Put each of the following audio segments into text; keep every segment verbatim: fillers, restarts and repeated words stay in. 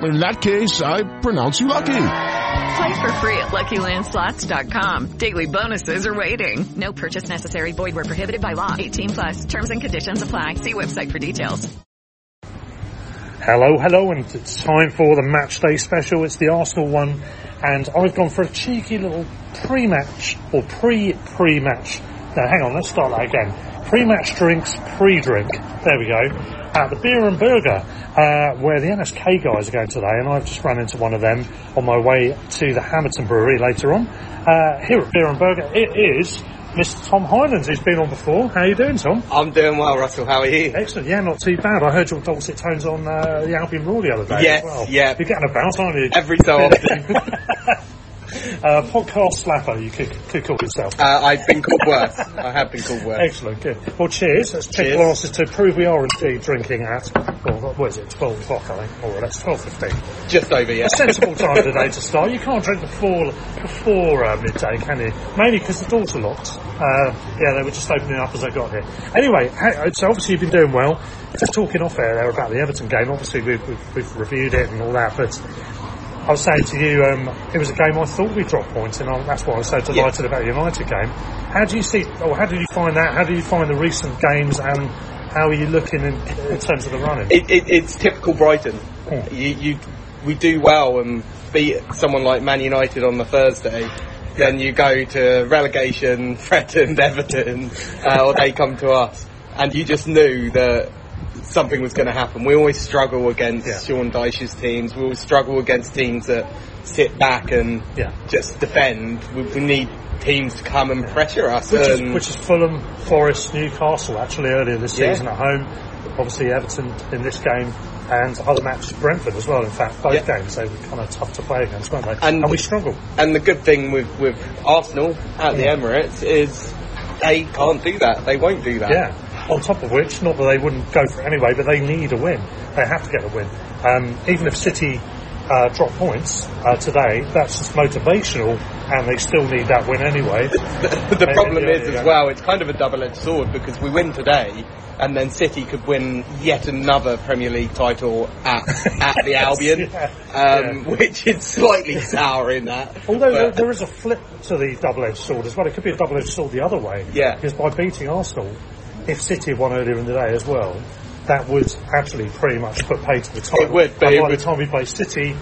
In that case, I pronounce you lucky. Play for free at Lucky Land Slots dot com. Daily bonuses are waiting. No purchase necessary. Void where prohibited by law. eighteen plus. Terms and conditions apply. See website for details. Hello, hello, and it's time for the match day special. It's the Arsenal one, and I've gone for a cheeky little pre-match or pre-pre-match. Now, hang on, let's start that again. Pre-match drinks, pre-drink. There we go. At the Beer and Burger, uh, where the N S K guys are going today, and I've just run into one of them on my way to the Hammerton Brewery later on. Uh, here at Beer and Burger, it is Mister Tom Highlands, who's been on before. How are you doing, Tom? I'm doing well, Russell. How are you? Excellent. Yeah, not too bad. I heard your dulcet tones on uh, the Albion Raw the other day yes, as well. Yeah. You're getting about, aren't you? Every so often. uh, podcast slapper, you could, could call yourself. Uh, I've been called worse. I have been called worse. Excellent. Good. Well, cheers. Let's cheers. Check glasses to prove we are indeed drinking at, well, what is it, twelve o'clock, I think. Or that's twelve fifteen. Just over, yeah. A sensible time of the day to start. You can't drink before before uh, midday, can you? Mainly because the doors are locked. Uh, yeah, they were just opening up as I got here. Anyway, so obviously you've been doing well. Just talking off air there about the Everton game. Obviously we've, we've, we've reviewed it and all that, but... I was saying to you, um, it was a game I thought we dropped points, and I, that's why I was so delighted yeah. about the United game. How do you see, or how did you find that? How do you find the recent games, and how are you looking in, in terms of the running? It, it, it's typical Brighton. Hmm. You, you, we do well and beat someone like Man United on the Thursday. Then you go to relegation, threatened Everton, uh, or they come to us, and you just knew that something was going to happen. We always struggle against yeah. Sean Dyche's teams. We always struggle against teams that sit back and yeah. just defend. We, we need teams to come and pressure us. Which, and is, which is Fulham, Forest, Newcastle, actually, earlier this yeah. season at home. Obviously, Everton in this game, and other matches, Brentford as well, in fact. Both yeah. games, they were kind of tough to play against, weren't they? And, and we struggled. And the good thing with, with Arsenal at yeah. the Emirates is they can't do that. They won't do that. Yeah. On top of which, not that they wouldn't go for it anyway, but they need a win. They have to get a win. Um, even if City uh, drop points uh, today, that's just motivational, and they still need that win anyway. the the they, problem yeah, is, yeah, as well, it's kind of a double-edged sword, because we win today, and then City could win yet another Premier League title at, at the Albion, yeah, um, yeah. which is slightly sour in that. Although there, there is a flip to the double-edged sword as well. It could be a double-edged sword the other way. Yeah. Because by beating Arsenal... If City won earlier in the day as well, that would actually pretty much put pay to the title. It would, but and by would. the time we play City,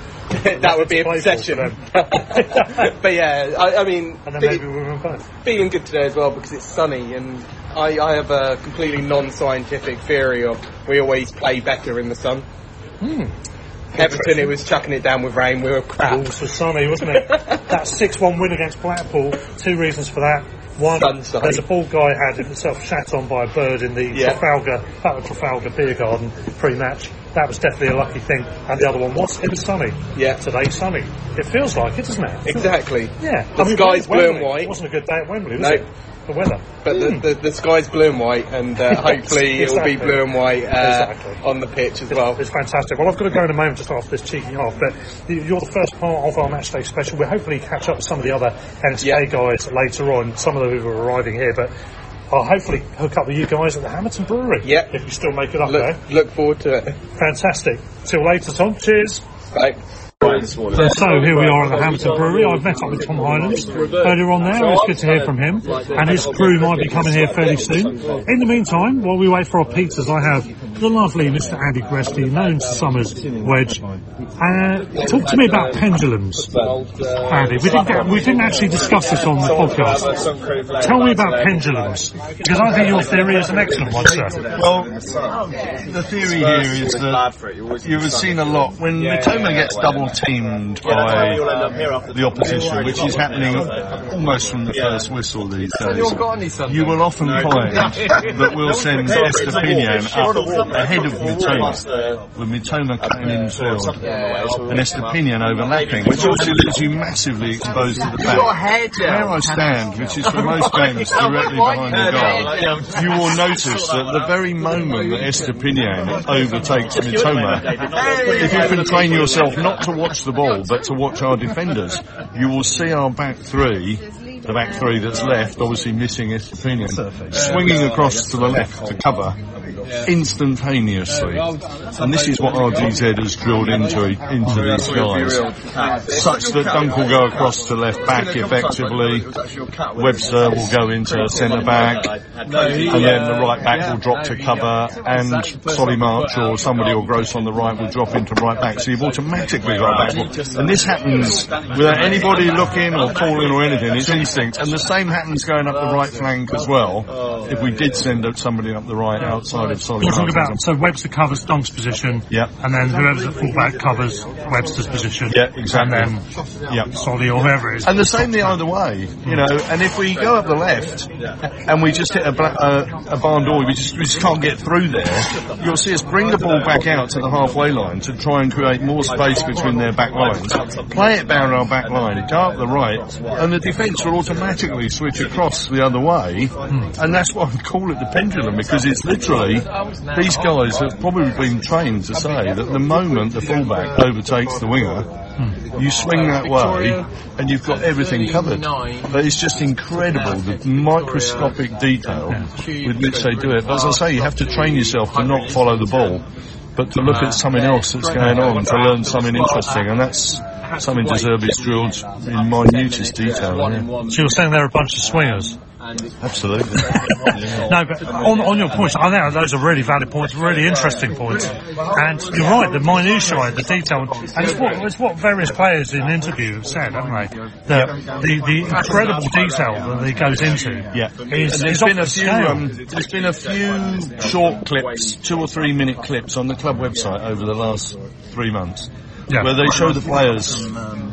that would be a possession. But yeah, I, I mean, and then be, maybe we win both. Being good today as well because it's sunny, and I, I have a completely non-scientific theory of we always play better in the sun. Hmm. Everton, it was chucking it down with rain. We were crap. It was sunny, wasn't it? That six one win against Blackpool. Two reasons for that. One, Sunshine. There's a bald guy had himself shat on by a bird in the yeah. Trafalgar, that was Trafalgar Beer Garden pre-match. That was definitely a lucky thing. And the other one was, it was sunny. Yeah. Today, sunny. It feels like it, doesn't it? Exactly. Yeah. The I mean, sky's blue and white. It wasn't a good day at Wembley, was no. it? The weather. But mm. the, the, the sky's blue and white, and uh, hopefully exactly. it'll be blue and white uh, exactly. on the pitch as it's, well. It's fantastic. Well, I've got to go in a moment just after this cheeky half, but you're the first part of our matchday special. We'll hopefully catch up with some of the other N S K yeah. guys later on, some of them who are arriving here, but I'll hopefully hook up with you guys at the Hammerton Brewery. Yep. If you still make it up look, there. Look forward to it. Fantastic. Till later, Tom. Cheers. Bye. So here we are at the Hammerton Brewery. I've met up with Tom Highlands earlier on there. It's good to hear from him, and his crew might be coming here fairly soon. In the meantime, while we wait for our pizzas, I have the lovely Mister Andy Gresty, known to Somers Wedge. Uh, talk to me about pendulums, Andy. We didn't get, we didn't actually discuss this on the podcast. Tell me about pendulums, because I think your theory is an excellent one, sir. Well, the theory here is that you have seen a lot when Mitoma gets double teamed by the opposition, which is happening almost from the first whistle these days. You will often find that we'll send Estupiñán up ahead of Mitoma, with Mitoma coming in field and Estupiñán overlapping, which also leaves you massively exposed to the back. Where I stand, which is for most games directly behind the goal, you will notice that the very moment that Estupiñán overtakes Mitoma, if you can train yourself not to watch the ball, but to watch our defenders, you will see our back three, the back three that's left, obviously missing Estupiñán, swinging across to the left to cover instantaneously. And this is what R G Z has drilled into into these guys, such that Dunk will go across to left back effectively, Webster will go into centre back, and then the right back will drop to cover, and Solly March or somebody or Gross on the right will drop into right back. So you've automatically right back, and this happens without anybody looking or calling or anything. It's instinct, and the same happens going up the right flank as well. If we did send up somebody up the right outside. We're talking about, so Webster covers Dunk's position, yep, and then whoever's at fullback covers Webster's position, yeah, exactly, and then yep, Solly or whoever it is. And the same the other way, you know. And if we go up the left and we just hit a, black, uh, a barn door, we just we just can't get through there. You'll see us bring the ball back out to the halfway line to try and create more space between their back lines. Play it down our back line, go up the right, and the defence will automatically switch across the other way, mm. and that's why we call it the pendulum, because it's literally. These guys have probably been trained to say that the moment the fullback overtakes the winger, hmm. you swing that way and you've got everything covered. But it's just incredible the microscopic detail with which they do it. But as I say, you have to train yourself to not follow the ball, but to look at something else that's going on, to learn something interesting, and that's something De Zerbi's drilled in minutest detail. Yeah. So you're saying they're a bunch of swingers? Absolutely. Yeah. No, but on, on your points, I think those are really valid points, really interesting points. And you're right, the minutiae, the detail, and it's what, it's what various players in interview have said, haven't they? The, the, the incredible detail that he goes into. Yeah. Is, there's, been a few, um, there's been a few short clips, two or three minute clips on the club website over the last three months. Yeah. Where they show the players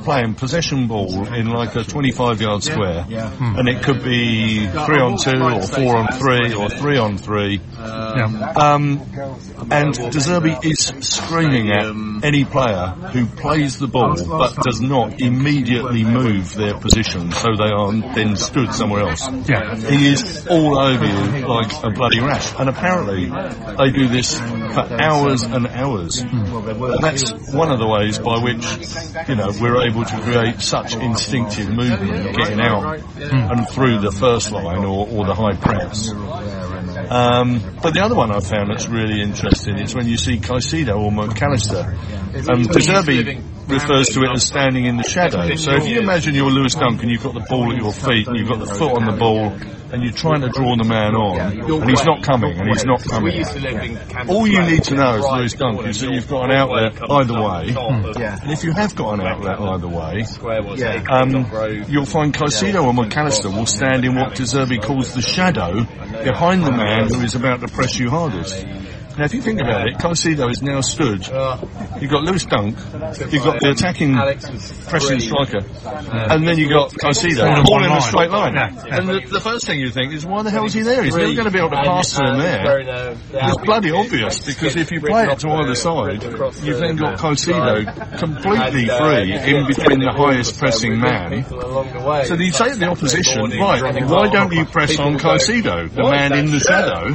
playing possession ball in like a twenty-five yard square, yeah. mm. and it could be three on two or four on three or three on three. Yeah. Um, and De Zerbi is screaming at any player who plays the ball but does not immediately move their position so they are then stood somewhere else. Yeah. He is all over you like a bloody rash, and apparently they do this for hours and hours. Mm. And that's one of the ways by which, you know, we're able to create such instinctive movement getting out mm. and through the first line or, or the high press. Um, but the other one I found that's really interesting is when you see Caicedo or Mac Allister. Um, De Zerbi refers to it as standing in the shadow. So if you imagine you're Lewis Dunk and you've got the ball at your feet and you've got the foot on the ball and you're trying to draw the man on and he's not coming and he's not coming. All you need to know as Lewis Dunk is that you've got an outlet either way. Mm. Yeah. And if you have got an outlet either way, yeah. um, you'll find Caicedo or Mac Allister will stand in what De Zerbi calls the shadow behind the man who is about to press you hardest. Now, if you think about it, Caicedo is now stood. You've got Lewis Dunk, you've got the attacking pressing striker, and then you've got Caicedo, all in a straight line. And the, the first thing you think is, why the hell is he there? He's never going to be able to pass to him there. It's bloody obvious, because if you play it to either side, you've then got Caicedo completely free in between the highest pressing man. So you say to the opposition, right, why don't you press on Caicedo, the man in the shadow?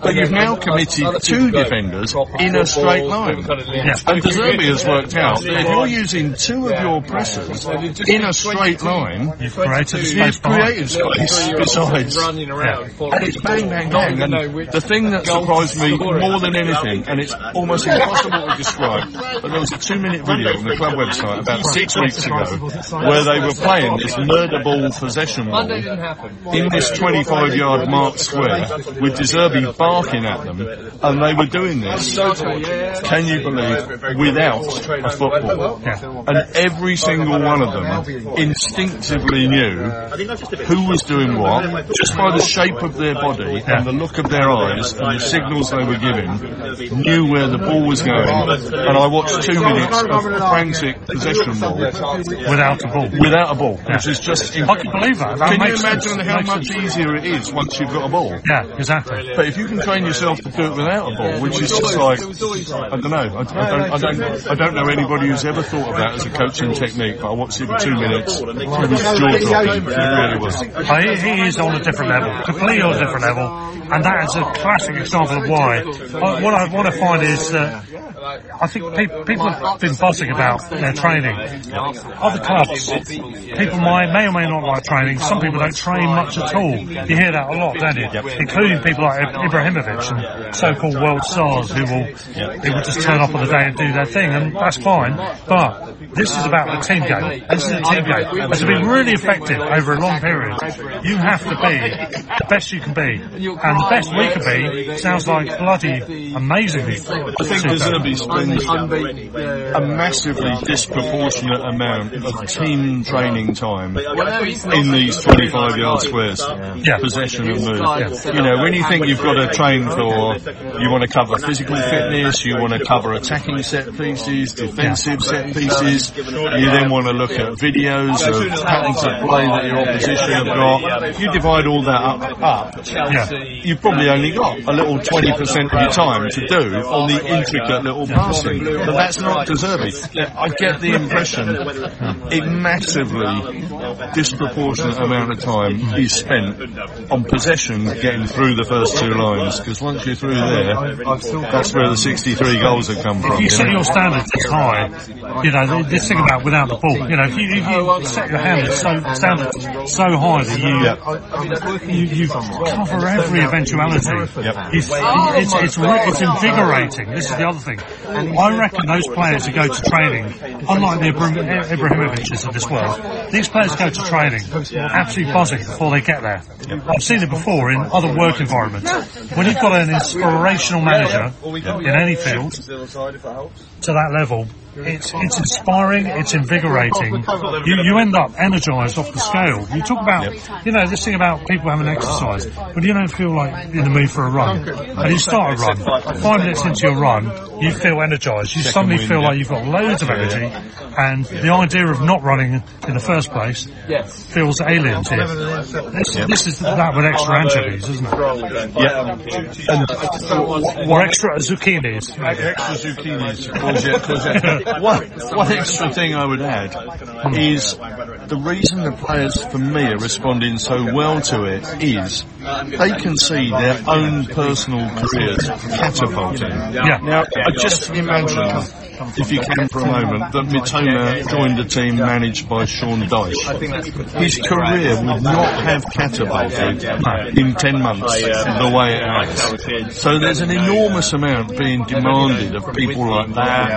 But you've now committed to two defenders in a straight line. Yeah. And De Zerbi has worked out that if you're using two of your pressers in a straight line, you've created space. Besides, and it's bang, bang, bang. And the thing that surprised me more than anything, and it's almost impossible to describe, but there was a two-minute video on the club website about six weeks ago where they were playing this murder ball possession role in this twenty-five-yard marked square with De Zerbi barking at them, and they were doing this, can you believe, without a football. Yeah. And every single one of them instinctively knew who was doing what, just by the shape of their body and the look of their eyes and the signals they were giving, knew where the ball was going. And I watched two minutes of frantic possession ball without a ball, without a ball, yeah. Which is just. I can believe that. that can you imagine sense. how makes much sense. easier it is once you've got a ball? Yeah, exactly. But if you can train yourself to do it without a ball, which is just like I don't know, I, I, don't, I don't, I don't know anybody who's ever thought of that as a coaching technique. But I watched it for two minutes. It was jaw-dropping. It really was. He is on a different level, completely on a different level, and that is a classic example of why. I, what I want to find is that I think pe- people have been fussing about their training. Other clubs, people might, may or may not like training. Some people don't train much at all. You hear that a lot, don't you? Yep. Including people like Ibrahimovic and so-called world stars who will, they will just turn up on the day and do their thing, and that's fine. But this is about the team game. This is a team game. It's been really effective over a long period. You have to be the best you can be, and the best we can be sounds like bloody amazingly. I think De Zerbi spends a massively disproportionate amount of team training time in these twenty-five-yard squares, yeah. Possession and move. Yeah. You know, when you think you've got to train for, you want to cover physical fitness, you want to cover attacking set pieces, defensive yeah. set pieces. You then want to look at videos of patterns of play that your opposition have got. If you divide all that up, up yeah. you've probably only got a little twenty percent of your time to do on the intricate little passing. But that's not De Zerbi. I get the impression a massively disproportionate amount of time is spent on possession getting through the first two lines, because once you're through there, that's where the sixty-three goals have come from. If you, you set know? your standards as high, you know, this thing about without the ball, you know, if you, if you set your standards so, standards so high that you, yeah. you, you cover every eventuality, yep. it's, it's, it's, it's invigorating. This is the other thing. I reckon those players who go to training, unlike the Ibra- Ibrahimovic's of this world, these players go to training absolutely buzzing before they get there. Yep. I've seen it before in other work environments. When you've got an inspirational manager yep. in any field to that level, It's it's inspiring, it's invigorating. You you end up energised off the scale. You talk about, yep. you know, this thing about people having exercise, but you don't feel like in the mood for a run. And you start a run, five minutes into your run, you feel energised. You suddenly feel like you've got loads of energy, and the idea of not running in the first place feels alien to you. This, this is that with extra anchovies, isn't it? Yeah. Or extra zucchinis. Extra zucchinis. One, one extra thing I would add is the reason the players, for me, are responding so well to it is they can see their own personal careers catapulting. Yeah. Now, I just imagine, if you can for a moment, that Mitoma joined a team managed by Sean Dyche. His career would not have catapulted in ten months the way it has. So there's an enormous amount being demanded of people like that,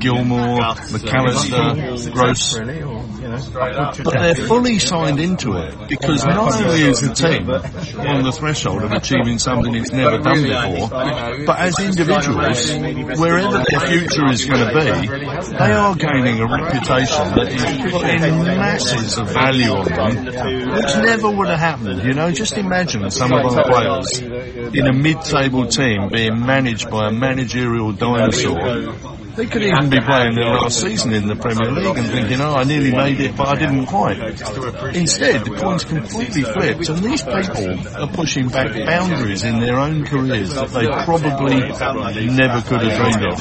Gilmour, Mac Allister, Gross. But they're fully signed into it, because not only is the team on the threshold of achieving something it's never done before, but as individuals, wherever their future is going to be, they are gaining a reputation that is putting masses of value on them, which never would have happened. You know, just imagine some of our players in a mid-table team being managed by a managerial dinosaur. They could even be playing their last season in the Premier League and thinking, oh, I nearly made it, but I didn't quite. Instead, the coin's completely flipped, and these people are pushing back boundaries in their own careers that they probably never could have dreamed of.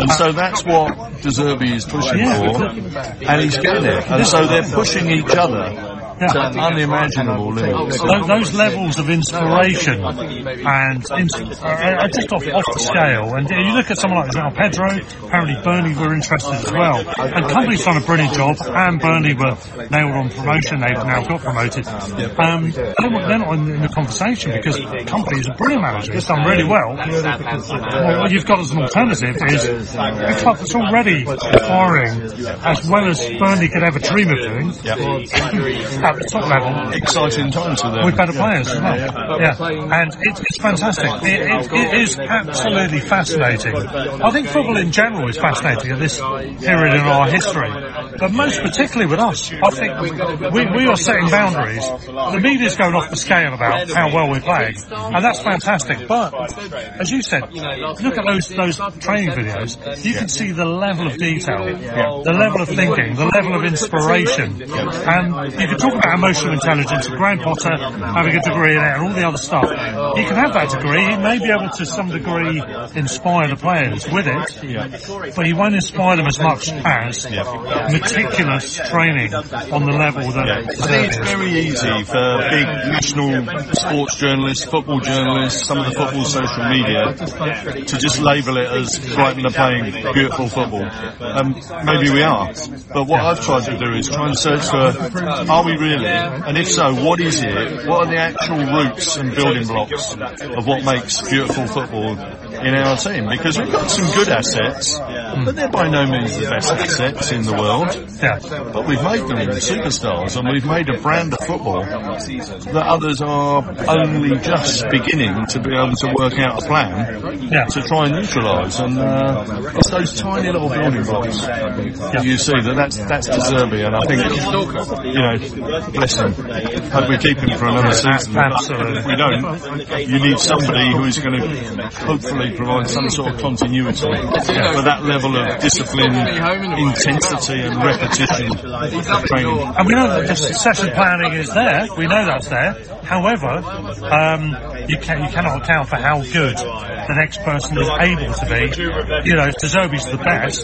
And so that's what De Zerbi is pushing for, and he's getting it. And so they're pushing each other unimaginable levels. Those, those levels of inspiration and ins- uh, just off, off the scale. And you look at someone like João Pedro, apparently Burnley were interested as well. And Company's done a brilliant job, and Burnley were nailed on promotion. They've now got promoted. Um, they're not in the conversation because Company's a brilliant manager. He's done really well. What you've got as an alternative is a club that's already acquiring as well as Burnley could ever dream of doing yep. at the top level. Exciting times for them. With better players as well. Yeah. Yeah. And it, it's fantastic. It, it, it is absolutely fascinating. I think football in general is fascinating at this period in our history. But most particularly with us. I think we, we are setting boundaries. The media's going off the scale about how well we're playing. And that's fantastic. But, as you said, look at those, those training videos. You can see the level of detail, yeah. the level of thinking, the level of inspiration. Yeah. And you can talk about emotional intelligence, Graham Potter having a degree in it and all the other stuff. He can have that degree. He may be able to some degree inspire the players with it, yeah. but he won't inspire them as much as yeah. meticulous training on the level that yeah. I think it's very easy for big national sports journalists, football journalists, some of the football social media to just label it as Brighton are playing beautiful football. Um, maybe we are, but what I've tried to do is try and search for, are we really? And if so, what is it? What are the actual roots and building blocks of what makes beautiful football in our team? Because we've got some good assets, but they're by no means the best assets in the world. But we've made them superstars, and we've made a brand of football that others are only just beginning to be able to work out a plan to try and neutralise. And uh, it's those tiny little building blocks that you see, that that's, that's De Zerbi, and I think, you know, bless him. Hope we keep him for another season. Absolutely. If we don't, you need somebody who is going to hopefully provide some sort of continuity yeah. for that level of discipline, intensity and repetition of training. And we know that the succession planning is there. We know that's there. However, um, you, can, you cannot account for how good the next person is able to be. You know, if De Zerbi's the best,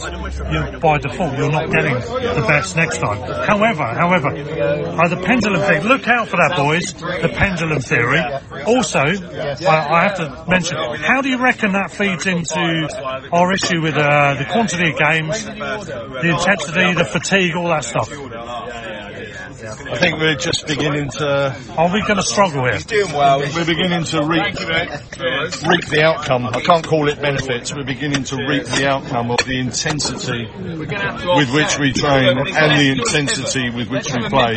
you, by default, you're not getting the best next time. However, however, uh, the pendulum thing, look out for that, boys, the pendulum theory. Also, uh, I have to mention, how do you reckon that feeds into our issue with uh, the quantity of games, the intensity, the fatigue, all that stuff? I think we're just beginning to... Are we going to struggle here? He's doing well. We're beginning to reap, reap the outcome. I can't call it benefits. We're beginning to reap the outcome of the intensity with which we train and the intensity with which we play.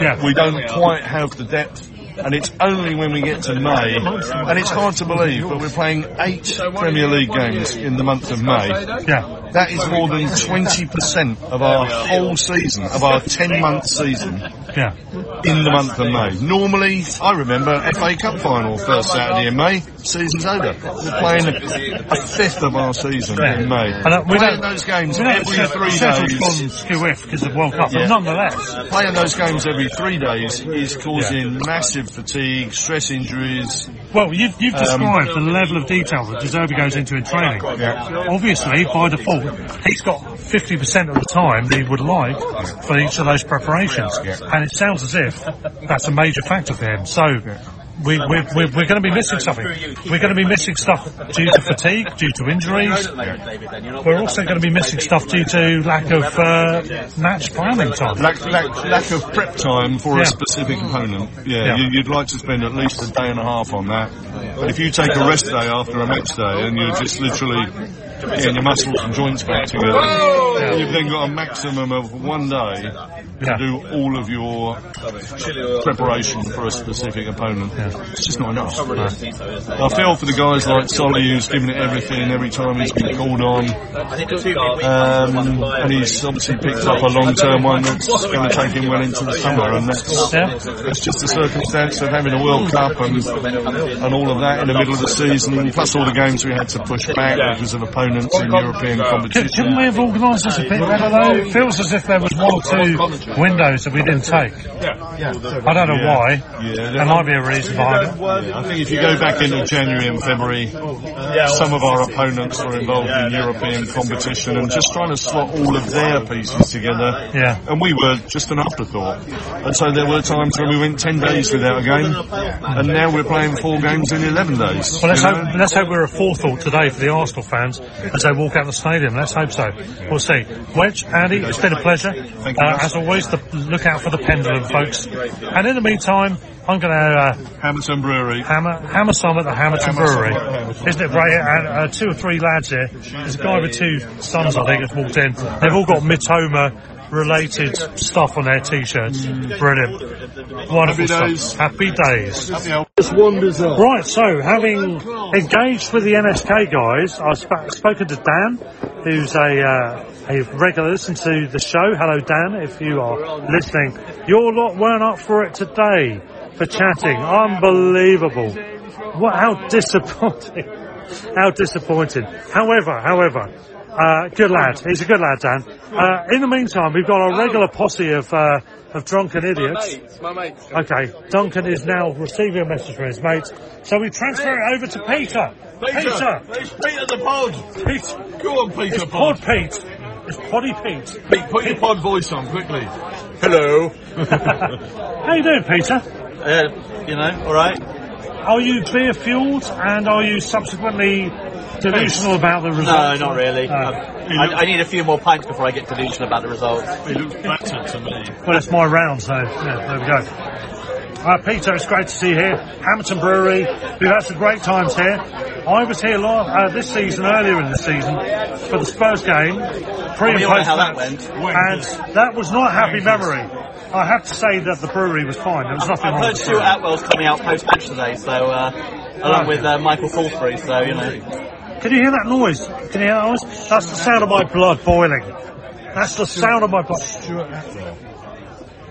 Yeah. We don't quite have the depth. And it's only when we get to May, and it's hard to believe, but we're playing eight Premier League games in the month of May. Yeah. That is more than twenty percent of our whole season, of our ten-month season, yeah. in the month of May. Normally, I remember F A Cup final first Saturday in May, season's over. We're playing a, a fifth of our season yeah. in May. And, uh, we playing those games every set, three days. Because of World Cup, yeah. but nonetheless. Playing those games every three days is causing yeah. massive fatigue, stress injuries. Well, you've, you've described um, the level of detail that De Zerbi goes into in training. Yeah. Obviously, by default, he's got fifty percent of the time that he would like for each of those preparations. Yeah. And it sounds as if that's a major factor for him. So... Yeah. We, we're, we're, we're going to be missing something. We're going to be missing stuff due to fatigue, due to injuries. We're also going to be missing stuff due to lack of uh, match planning time. Lack, lack, lack of prep time for yeah. a specific opponent. Yeah, yeah, you'd like to spend at least a day and a half on that. But if you take a rest day after a match day and you're just literally getting your muscles and joints back together, yeah. you've then got a maximum of one day to yeah. do all of your preparation for a specific opponent. Yeah. It's just not enough. No. I feel for the guys like Solly, who's given it everything every time he's been called on, um, and he's obviously picked up a long-term one that's going to take him well into the summer, and that's, that's just the circumstance of having a World Cup and, and all of that in the middle of the season, plus all the games we had to push back because of opponents in European competition. Couldn't we have organised this a bit better though? It feels as if there was one or two windows that we didn't take. Yeah. yeah. I don't know yeah. why. Yeah. There might be a reason behind it. Yeah. I think if you go back into January and February, some of our opponents were involved in European competition and just trying to slot all of their pieces together. Yeah. And we were just an afterthought. And so there were times when we went ten days without a game, and now we're playing four games in eleven days. Well, let's hope, let's hope we're a forethought today for the Arsenal fans as they walk out the stadium. Let's hope so. We'll see. Wedge, Andy, it's been a pleasure. Thank you. Uh, as always, the, look out for the pendulum, folks. And in the meantime, I'm going to... Uh, Hammerton Brewery. Hammer, hammer some at the Hammerton Brewery. Isn't it great? Uh, two or three lads here. There's a guy with two sons, I think, that's walked in. They've all got Mitoma-related stuff on their T-shirts. Brilliant. Wonderful stuff. Happy days. Right, so having engaged with the M S K guys, I've sp- spoken to Dan, who's a, uh, a regular listener to the show. Hello, Dan, if you are listening. Your lot weren't up for it today. For chatting, unbelievable! What? How disappointing! How disappointing! However, however, uh, good lad. He's a good lad, Dan. Uh, in the meantime, we've got our regular posse of uh, of drunken idiots. My mates. Okay, Duncan is now receiving a message from his mates. So we transfer it over to Peter. Peter, Peter, it's Peter the Pod. Peter, go on, Peter. It's Pod Pete. It's Poddy Pete. Pete, put your pod voice on quickly. Hello. How you doing, Peter? Uh, you know, all right. Are you beer fueled, and are you subsequently delusional about the results? No, not really. No. I, I need a few more pints before I get delusional about the results. He looks battered to me. Well, it's my round, so yeah, there we go. Uh, Peter, it's great to see you here. Hammerton Brewery, we've had some great times here. I was here last, uh, this season, earlier in the season, for the Spurs game, pre and post match, and that was not a happy memory. I have to say that the brewery was fine. There was nothing I've, I've wrong with it. Stuart Atwell's coming out post-match today, so uh, along oh. with uh, Michael Salisbury, so, you know. Can you hear that noise? Can you hear that noise? That's the sound of my blood boiling. That's the sound of my blood. Stuart Atwell.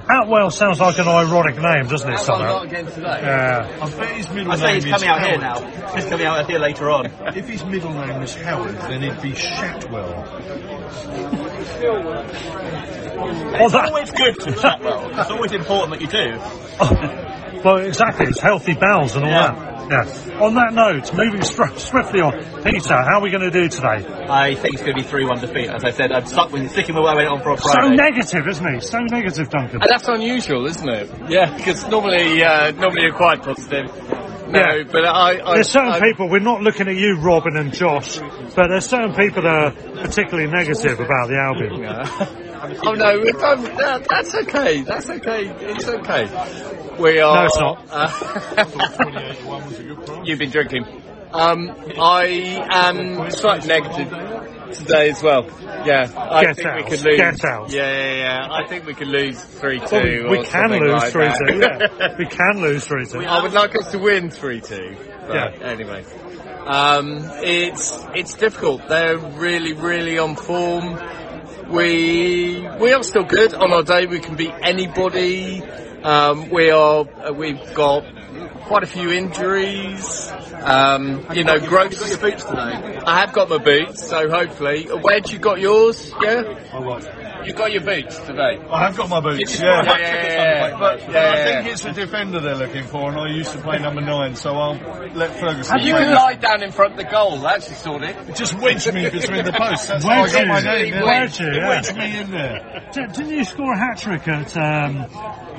Atwell sounds like an ironic name, doesn't it, somehow? Yeah. I bet his middle I name is I say he's coming out Howard. Here now. He's coming out here later on. If his middle name was Howard, then it'd be Shatwell. It's well, always good to chat well. It's always important that you do. Oh, well, exactly. It's healthy bowels and all yeah. that. Yeah. On that note, moving stri- swiftly on, Peter, how are we going to do today? I think it's going to be three one defeat. As I said, I'm stuck with sticking with what I went on for a Friday. So negative, isn't he? So negative, Duncan. And that's unusual, isn't it? Yeah, because normally, uh, normally you're quite positive. No, yeah. but I, I... There's certain I, people, we're not looking at you, Robin and Josh, but there's certain people that are particularly negative about the Albion. Yeah. oh, no, no, that's okay, that's okay, it's okay. We are... No, it's not. Uh, you've been drinking. Um, I am slightly negative today as well. Yeah, I Get think out. we could lose. Get out. Yeah, yeah, yeah. I think we could lose three two. Well, we, we, or can lose like three two, yeah. we can lose three two, yeah. We can lose three two. I would like us to win three two. But yeah. anyway. Um, it's it's difficult. They're really, really on form. We we are still good. On our day, we can beat anybody. Um, we are, we've got quite a few injuries. Um, you know, Gross. Have you got your boots today? I have got my boots, so hopefully. Where'd you got yours? Yeah? I was. You got your boots today? I have got my boots, yeah. yeah, yeah, yeah. But yeah, yeah. I think it's a defender they're looking for, and I used to play number nine, so I'll let Ferguson. Have you lied down in front of the goal? That's just sort of it. Just wedged me between the posts. That's wedge how I got my name. Yeah. Wedged you, yeah. Wedged me in there. D- didn't you score a hat-trick at, um,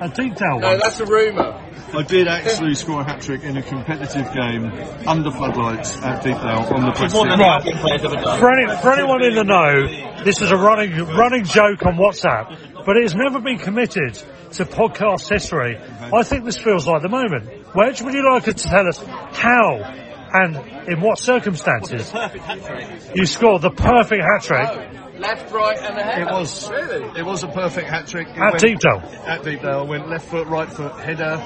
at Deepdale? No, that's a rumour. I did actually score a hat-trick in a competitive game under floodlights at Deepdale on the press. Right. For, any, for anyone in the know, this is a running running joke on WhatsApp, but it has never been committed to podcast history. I think this feels like the moment. Wedge, would you like to tell us how and in what circumstances you scored the perfect hat-trick? Left, right, and a header. It was, really? It was a perfect hat trick. At Deepdale. At Deepdale, went left foot, right foot, header.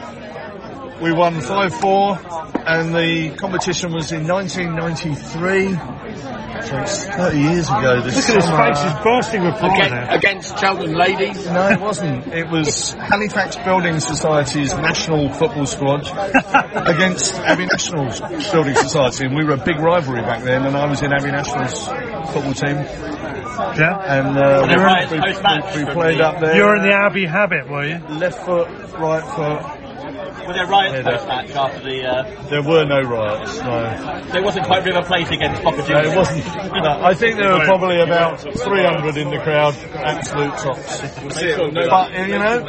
We won five four, and the competition was in nineteen ninety-three. So it's thirty years ago. This Look at summer. His face, he's bursting with pride. Against, against Cheltenham Ladies? No, it wasn't. It was Halifax Building Society's national football squad against Abbey National's Building Society, and we were a big rivalry back then, and I was in Abbey National's football team. Yeah. And uh, we, right, we, we, we played up there. You were in the Abbey habit, were you? Left foot, right foot. Were there riots post-match after the... Uh... There were no riots, no. So it wasn't quite River Plate against Papa Junior? No, it wasn't. No, I think there were probably about three hundred in the crowd, absolute tops. But, you know,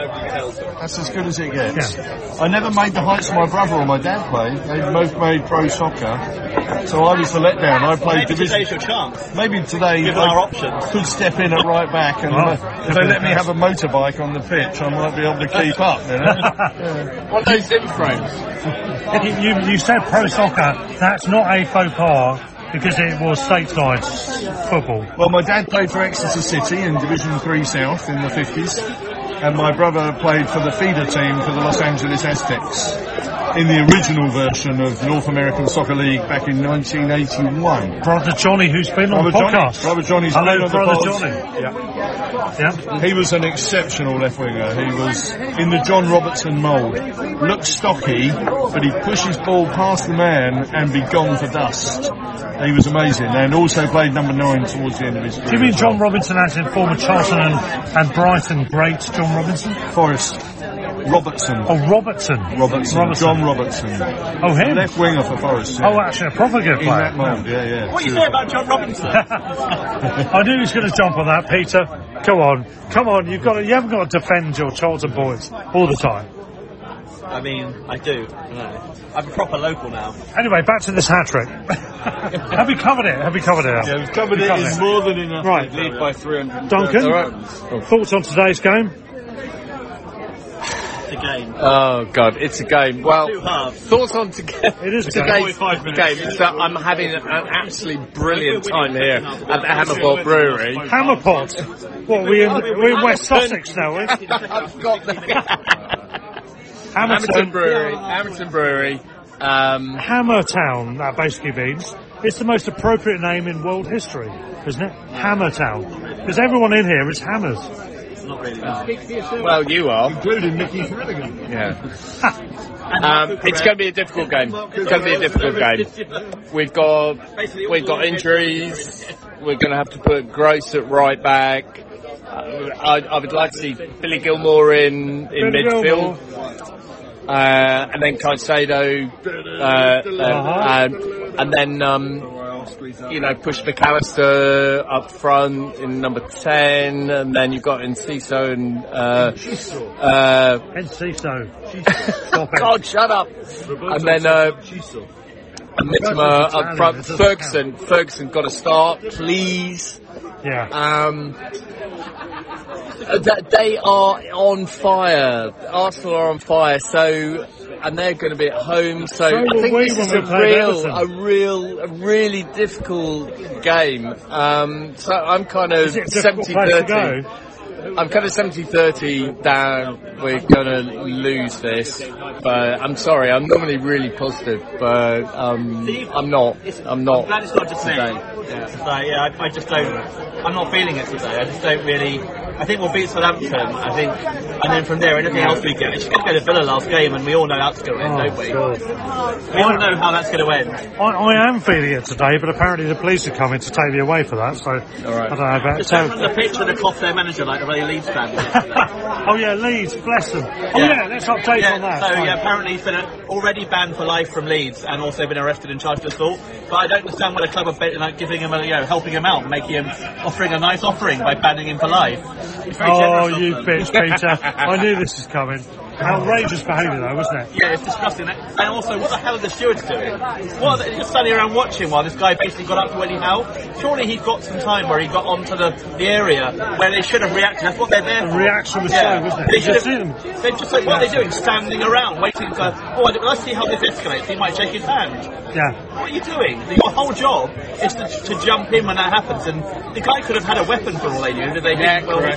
that's as good as it gets. Yeah. I never made the heights my brother or my dad played. They both made pro soccer, so I was the letdown. I played Maybe division. Today's your chance. Maybe today Given I our options. Could step in at right back, and oh, uh, if they let me have a motorbike on the pitch, I might be able to keep up, you know. Yeah. One day sim frames. you, you said pro soccer, that's not a faux pas because it was stateside football. Well, my dad played for Exeter City in Division three South in the fifties, and my brother played for the feeder team for the Los Angeles Aztecs in the original version of North American Soccer League back in nineteen eighty-one. Brother Johnny, who's been on the podcast. Brother Johnny's been on the podcast. Hello, Brother Johnny. Yeah. Yeah. He was an exceptional left winger. He was in the John Robertson mould. Looked stocky, but he'd push his ball past the man and be gone for dust. He was amazing, and also played number nine towards the end of his career. Do you mean John Robertson as in former Charlton and, and Brighton greats, John Robinson? Forrest. Robertson. Oh, Robertson. Robertson. Robertson. John Robertson. Oh, him? Left winger for Forest. Yeah. Oh, actually, a proper good player. In that mould, yeah, yeah. What do you say about John Robertson? I knew he was going to jump on that, Peter. Come on, come on. You've got to, you haven't got to defend your Charlton boys all the time. I mean, I do. No. I'm a proper local now. Anyway, back to this hat-trick. Have we covered it? Have we covered it? Yeah, we've covered, we've covered it. It's more than enough. Right. Lead by three hundred. Duncan, right. Thoughts on today's game? A game. Oh God, it's a game. Well, thoughts on to get, it is today's game. It's that I'm having an absolutely brilliant time here at the Hammerport Brewery. Hammerport? What, we're in, we're in West Sussex now, eh? I've got the Hammerton. Hammerton Brewery. Hammerton Brewery. Um, Hammertown, that basically means. It's the most appropriate name in world history, isn't it? Hammertown. Because everyone in here is hammers. Not really. Uh, well, you are, including Mickey Flanagan. Yeah. um, it's going to be a difficult game. It's going to be a difficult game. We've got we've got injuries. We're going to have to put Gross at right back. Uh, I, I would like to see Billy Gilmour in in midfield, uh, and then Caicedo, uh, uh, and, and then um, you know, push Mac Allister up front in number ten, and then you've got Enciso and uh, uh, Enciso. God, shut up! And then uh, Mitoma up front. Ferguson, Ferguson, got to start, please. Yeah. Um, that they are on fire. Arsenal are on fire. So. And they're going to be at home, so, so I think this is a real, a real, a really difficult game. Um, so I'm kind of seventy thirty. I'm kind of seventy thirty down. We're going to lose this, but I'm sorry. I'm normally really positive, but um, I'm not. I'm not. I'm glad it's not just me. Yeah. So yeah, I, I just don't. I'm not feeling it today. I just don't really. I think we'll beat Southampton, I think, and then from there, anything else we get. It's going to go to Villa last game, and we all know that's going to end, oh, don't we? God. We all know how that's going to end. I, I am feeling it today, but apparently the police are coming to take me away for that, so all right. I don't know about it. Just so, the pitch and they off their manager like the way Leeds fans. Oh yeah, Leeds, bless them. Oh yeah, yeah, let's update yeah, on that. So right. Yeah, apparently he's been already banned for life from Leeds, and also been arrested and charged with assault. But I don't understand why the club are betting, like, giving him, a, you know, helping him out, making him, offering a nice offering by banning him for life. Oh, you bitch, Peter. I knew this was coming. Outrageous behaviour, though, wasn't it? Yeah, it's disgusting. And also, what the hell are the stewards doing? What are they just standing around watching while this guy basically got up to Eddie Howe? Surely he got some time where he got onto the, the area where they should have reacted. That's what they're there for. The reaction was yeah. slow, wasn't it? They should have, they're just like, what yeah. are they doing? Standing around, waiting for, oh, let's see how this escalates. He might shake his hand. Yeah. What are you doing? Your whole job is to, to jump in when that happens, and the guy could have had a weapon for all they knew. Did they? Yeah, correct.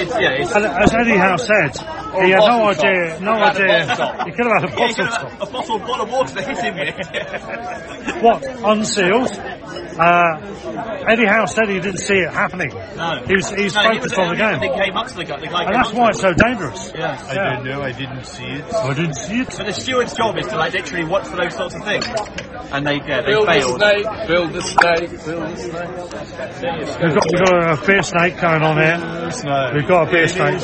It's, yeah, it's, and as Eddie Howe said, He had no idea, no idea. He could have had a bottle of yeah, a bottle of bottled water to hit him with. What? Unsealed? Uh, Eddie Howe said he didn't see it happening. No. He was, he was no, focused he was, on the game. They came up to the guy, the guy and that's why it's so dangerous. Yeah. I yeah. don't know, I didn't see it. I didn't see it. But the steward's job is to like literally watch for those sorts of things. And they, yeah, they build failed. Build the snake, build the snake, build the snake. We've got, we've got a beer snake going on here. Snake. We've got a beer snake.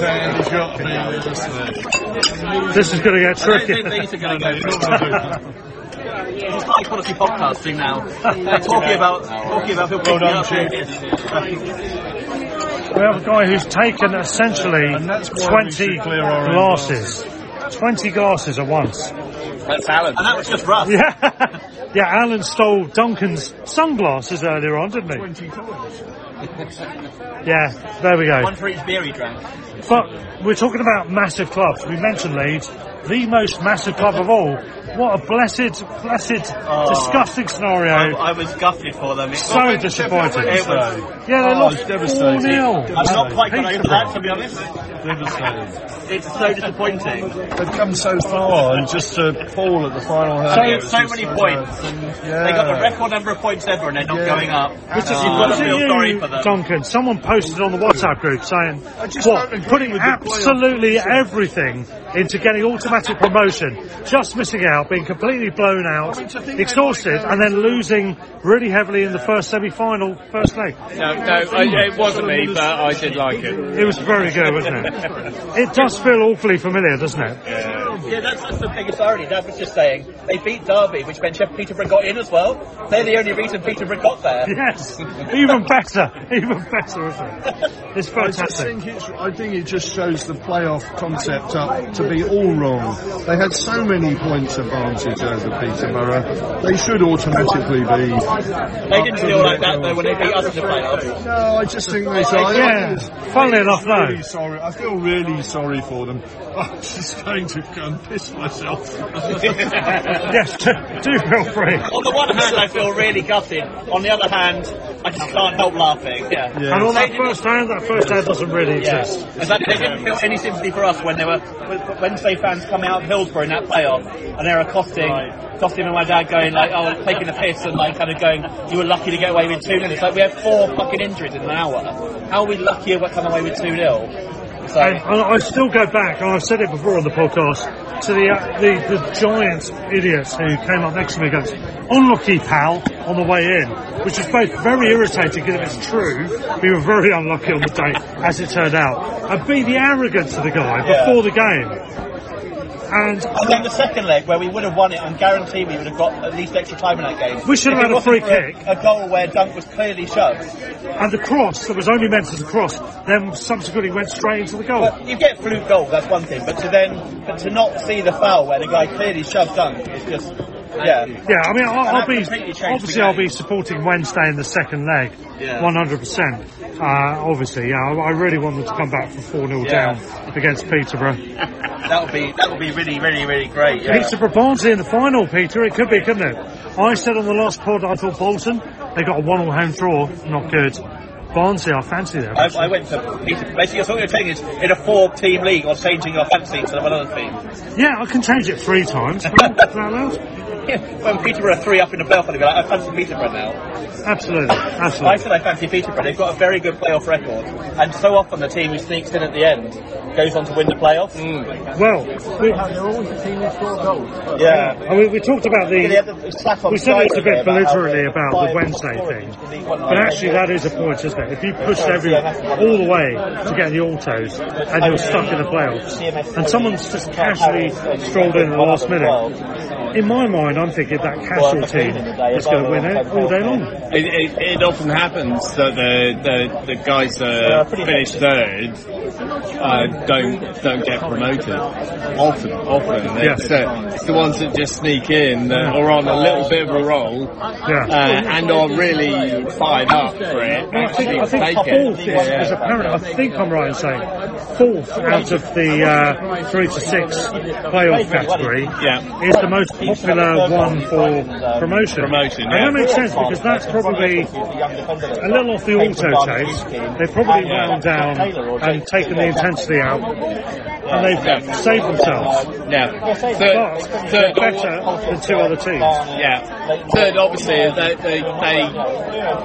This is going to get tricky. I don't think these are going to go. It's high quality podcasting now. They're talking about talking about people picking up. We have a guy who's taken essentially twenty glasses, twenty glasses at once. That's Alan. And that was just rough. Yeah, yeah. Alan stole Duncan's sunglasses earlier on, didn't he? Twenty dollars. Yeah, there we go. One for each beer he drank. But we're talking about massive clubs. We mentioned Leeds. The most massive club of all. What a blessed, blessed, oh, disgusting scenario. I, I was gutted for them. It's so disappointing. It was, yeah, they oh, lost four nil. I'm not quite going over that, to be honest. Devastating. It's so disappointing. They've come so far and just to fall at the final hurdle. So, so many so points. And yeah. They got the record number of points ever and they're not yeah. going up. It's just, oh, you've got to feel sorry for them. Duncan, someone posted on the WhatsApp group saying, what, putting absolutely everything into getting automatic promotion, just missing out, being completely blown out, I mean, exhausted, and then losing really heavily in the first semi-final, first leg. No, no, I, it wasn't me, but I did like it. It was very good, wasn't it? It does feel awfully familiar, doesn't it? Yeah, yeah that's, that's the biggest irony. Dad was just saying, they beat Derby, which meant Peterborough got in as well. They're the only reason Peterborough got there. Yes, even better, even better, isn't it? It's fantastic. I think, it's, I think it just shows the playoff concept up to be all wrong. They had so many points advantage over Peterborough. They should automatically be. They didn't feel like that though when they beat us in the playoffs. No, I just think they saw. Yeah, funnily enough though. Really sorry. I feel really sorry for them. I'm just going to go and piss myself. Yes, do, do feel free. On the one hand, I feel really gutted. On the other hand, I just can't help laughing. Yeah. yeah. And on that first round, that first round doesn't really yeah. exist. Exactly. They didn't feel any sympathy for us when they were. Wednesday fans coming out of Hillsborough in that playoff and they're accosting right. Costing and my dad going like, oh, taking the piss and like kind of going, you were lucky to get away with two nil. Like we had four fucking injuries in an hour. How are we lucky to come away with two nil? So. And I still go back, and I've said it before on the podcast, to the, uh, the the giant idiots who came up next to me and goes, unlucky pal, on the way in, which is both very irritating because if it's true, we were very unlucky on the day, as it turned out, and be the arrogance of the guy yeah. before the game. And, and then the second leg, where we would have won it, I'm guaranteed we would have got at least extra time in that game. We should have had a free kick. A, a goal where Dunk was clearly shoved. And the cross that was only meant as a cross, then subsequently went straight into the goal. Well, you get fluke goals, that's one thing, but to then, but to not see the foul where the guy clearly shoved Dunk is just, yeah. Yeah, I mean, I'll, I'll be, obviously I'll be supporting Wednesday in the second leg, yeah. one hundred percent. Uh, obviously, yeah, I really want them to come back for four nil yeah. down against Peterborough. That would be, that would be really, really, really great. Yeah. Peterborough Barnsley in the final, Peter. It could be, couldn't it? I said on the last pod, I thought Bolton, they got a one-all home draw. Not good. Barnsley, I fancy them. I, I went to Peter. Basically, what you're saying is, in a four-team league, or changing your fancy to another team. Yeah, I can change it three times. Is that loud? Yeah, when Peterborough are three up in the playoff, I'd be like, I fancy Peterborough now. Absolutely, absolutely. I said I fancy Peterborough. They've got a very good playoff record, and so often the team who sneaks in at the end goes on to win the playoffs. Mm. Well, we, they're always the team who scored goals. Yeah, I mean, we talked about the. We said it's a bit belligerently about, about the Wednesday thing, but actually that is a point, isn't it? If you push everyone all the way to get the autos and you're stuck in the playoffs, and someone's just casually strolled in at the last minute, in my mind. I'm thinking that casual team is going to win it all day long. It, it, it often happens that the the, the guys that uh, finish third uh, don't don't get promoted. Often, often it's, uh, it's the ones that just sneak in that are on a little bit of a roll yeah. uh, and are really fired up for it. Well, I think, I think fourth is, as a parent, I think I'm right in saying fourth out of the uh, three to six playoff category yeah. is the most keeps Villa one for promotion. promotion yeah. And that makes sense because that's probably a little off the auto taste. They've probably wound down and taken the intensity out, and they've yeah. saved themselves. Yeah. Third, but they're better than two other teams. Yeah. Third, obviously, they they they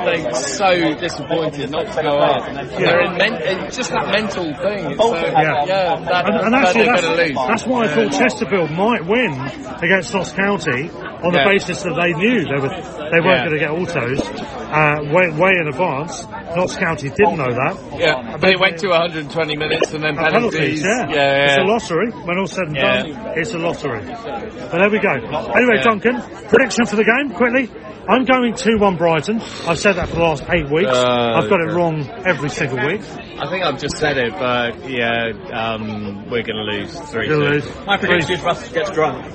they're so disappointed not to go up. Yeah. They're in men- it's just that mental thing. So, yeah. yeah that, and, and actually, that's, that's why I yeah. thought Chesterfield might win against Ross County on yeah. the basis that they knew they were they weren't yeah. going to get autos uh, way way in advance. Notts County didn't know that. Yeah, but it went to one hundred twenty minutes and then penalties. penalties yeah. Yeah, yeah, it's a lottery. When all said and yeah. done, it's a lottery. But there we go. Anyway, yeah. Duncan, prediction for the game, quickly. I'm going two one Brighton. I've said that for the last eight weeks. Uh, I've got it wrong every single week. I think I've just said it, but yeah, um, we're going to lose three two. My prediction is Russ gets drunk.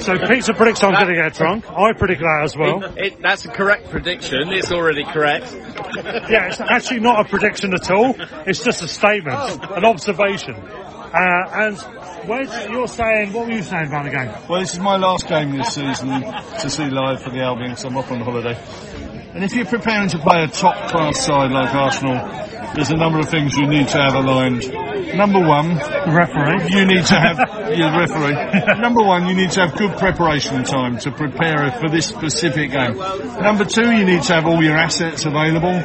So Peter predicts I'm going to get drunk. I predict that as well. It, it, that's a correct prediction. It's already correct. Yeah, it's actually not a prediction at all. It's just a statement, oh, an observation. Uh, and Wedge, you're saying, what were you saying about the game? Well, this is my last game this season to see live for the Albion because I'm off on holiday. And if you're preparing to play a top-class side like Arsenal, there's a number of things you need to have aligned. Number one, the referee. You need to have your referee. Number one, you need to have good preparation time to prepare for this specific game. Number two, you need to have all your assets available.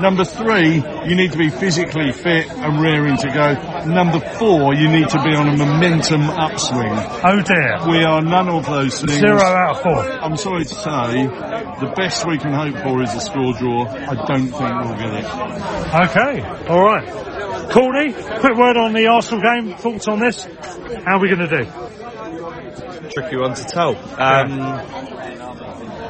Number three, you need to be physically fit and rearing to go. Number four, you need to be on a momentum upswing. Oh dear. We are none of those things. Zero out of four. I'm sorry to say, the best we can hope for is a score draw. I don't think we'll get it. Okay, all right. Courtney, quick word on the Arsenal game. Thoughts on this? How are we going to do? Tricky one to tell. Um... Yeah.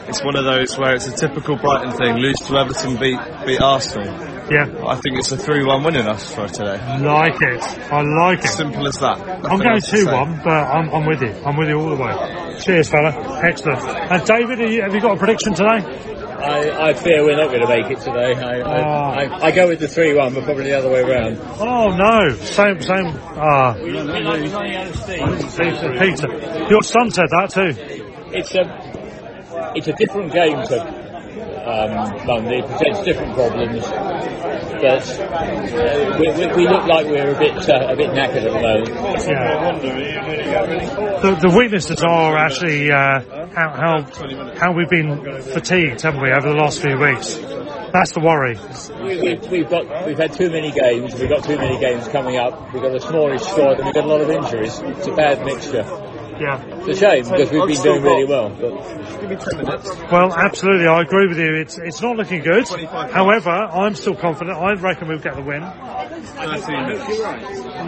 It's one of those where it's a typical Brighton thing. Lose to Everton, beat beat Arsenal. Yeah. I think it's a three one win enough for today. Like it. I like it. Simple as that. Nothing I'm going two one, but I'm, I'm with you. I'm with you all the way. Cheers, fella. Excellent. And David, are you, have you got a prediction today? I, I fear we're not going to make it today. I, I, oh. I, I go with the three one, but probably the other way around. Oh no, same, same. Ah. We don't Peter, Peter, your son said that too. It's a. It's a different game to um, Monday. It presents different problems, but uh, we, we, we look like we're a bit uh, a bit knackered at the moment. Yeah. The, the weaknesses are actually uh, how, how how we've been fatigued, haven't we, over the last few weeks? That's the worry. We, we, we've got we've had too many games. We've got too many games coming up. We've got a smallish squad, and we've got a lot of injuries. It's a bad mixture. Yeah. It's a shame because we've been doing really well. But... Give me ten minutes. Well, absolutely, I agree with you. It's it's not looking good. However, I'm still confident. I reckon we'll get the win.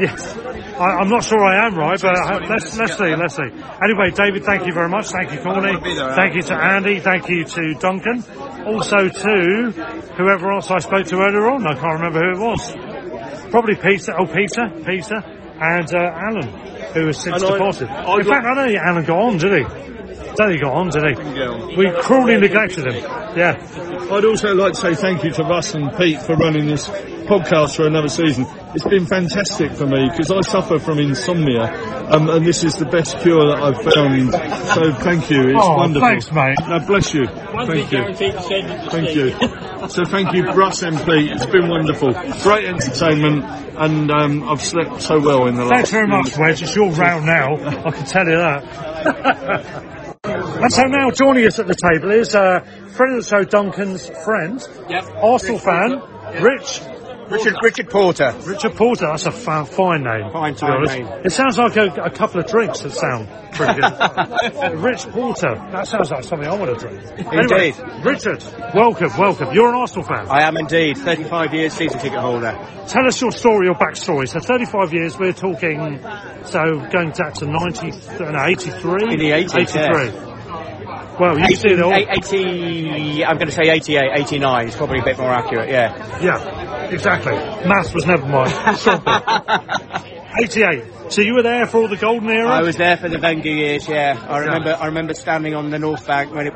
Yes, I, I'm not sure I am right, but I, let's let's see, let's see. Anyway, David, thank you very much. Thank you, Corny. Thank you to Andy. Thank you to Duncan. Also to whoever else I spoke to earlier on. I can't remember who it was. Probably Peter. Oh, Peter, Peter, and uh, Alan. Who has since I, departed. I, In fact, I don't think Alan got on, did he? I don't think he got on, did he? We cruelly neglected him. Yeah. I'd also like to say thank you to Russ and Pete for running this podcast for another season. It's been fantastic for me because I suffer from insomnia, um, and this is the best cure that I've found. So thank you. It's oh, wonderful. Thanks, mate. No, bless you. One thank you. Thank you. So thank you, Russ and Pete. It's been wonderful. Great entertainment, and um, I've slept so well in the last. Thanks very much, Wedge. It's your round now. I can tell you that. And so now joining us at the table is uh, friend of the show, Duncan's friend, yep. Arsenal Rich fan, yep. Rich. Richard Richard Porter. Richard Porter, that's a fa- fine name. Fine, fine name. It sounds like a, a couple of drinks that sound pretty good. Rich Porter, that sounds like something I want to drink. Indeed. Anyway, Richard, welcome, welcome. You're an Arsenal fan. I am indeed, thirty-five years season ticket holder. Tell us your story, your backstory. So thirty-five years, we're talking, so going back to ninety, no, eighty-three? In the eighties, eighty-three. Well, you see it all. eighty, I'm going to say eighty-eight, eighty-nine is probably a bit more accurate, yeah. Yeah, exactly. Maths was never mine. eighty-eight. So you were there for all the golden era? I was there for the Wenger years, yeah. I remember I remember standing on the North Bank when it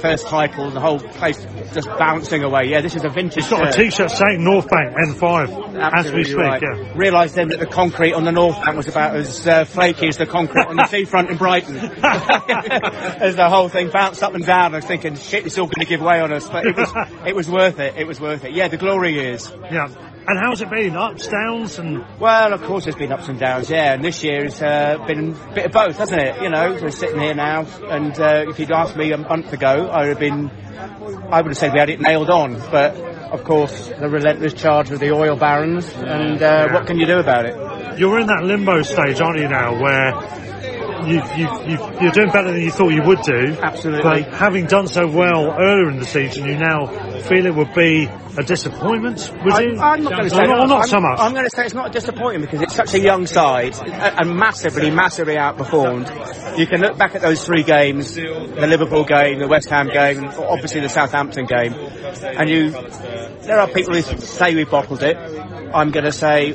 first title, the whole place just bouncing away. Yeah, this is a vintage shirt. It's got a T-shirt saying North Bank N five, as we speak, right. yeah. Realised then that the concrete on the North Bank was about as uh, flaky as the concrete on the seafront in Brighton. As the whole thing bounced up and down, I was thinking, shit, it's all going to give way on us. But it was, it was worth it, it was worth it. Yeah, the glory years. Yeah. And how's it been? Ups, downs, and... Well, of course there's been ups and downs, yeah. And this year has uh, been a bit of both, hasn't it? You know, we're sitting here now, and uh, if you'd asked me a month ago, I would have been... I would have said we had it nailed on, but, of course, the relentless charge of the oil barons, and uh, yeah. what can you do about it? You're in that limbo stage, aren't you, now, where... You, you, you, you're doing better than you thought you would do. Absolutely. But having done so well earlier in the season, you now feel it would be a disappointment, would I, you? I'm not going to say... Or not, not so much. I'm going to say it's not a disappointment because it's such a young side and massively, massively outperformed. You can look back at those three games, the Liverpool game, the West Ham game, obviously the Southampton game, and you... There are people who say we bottled it. I'm going to say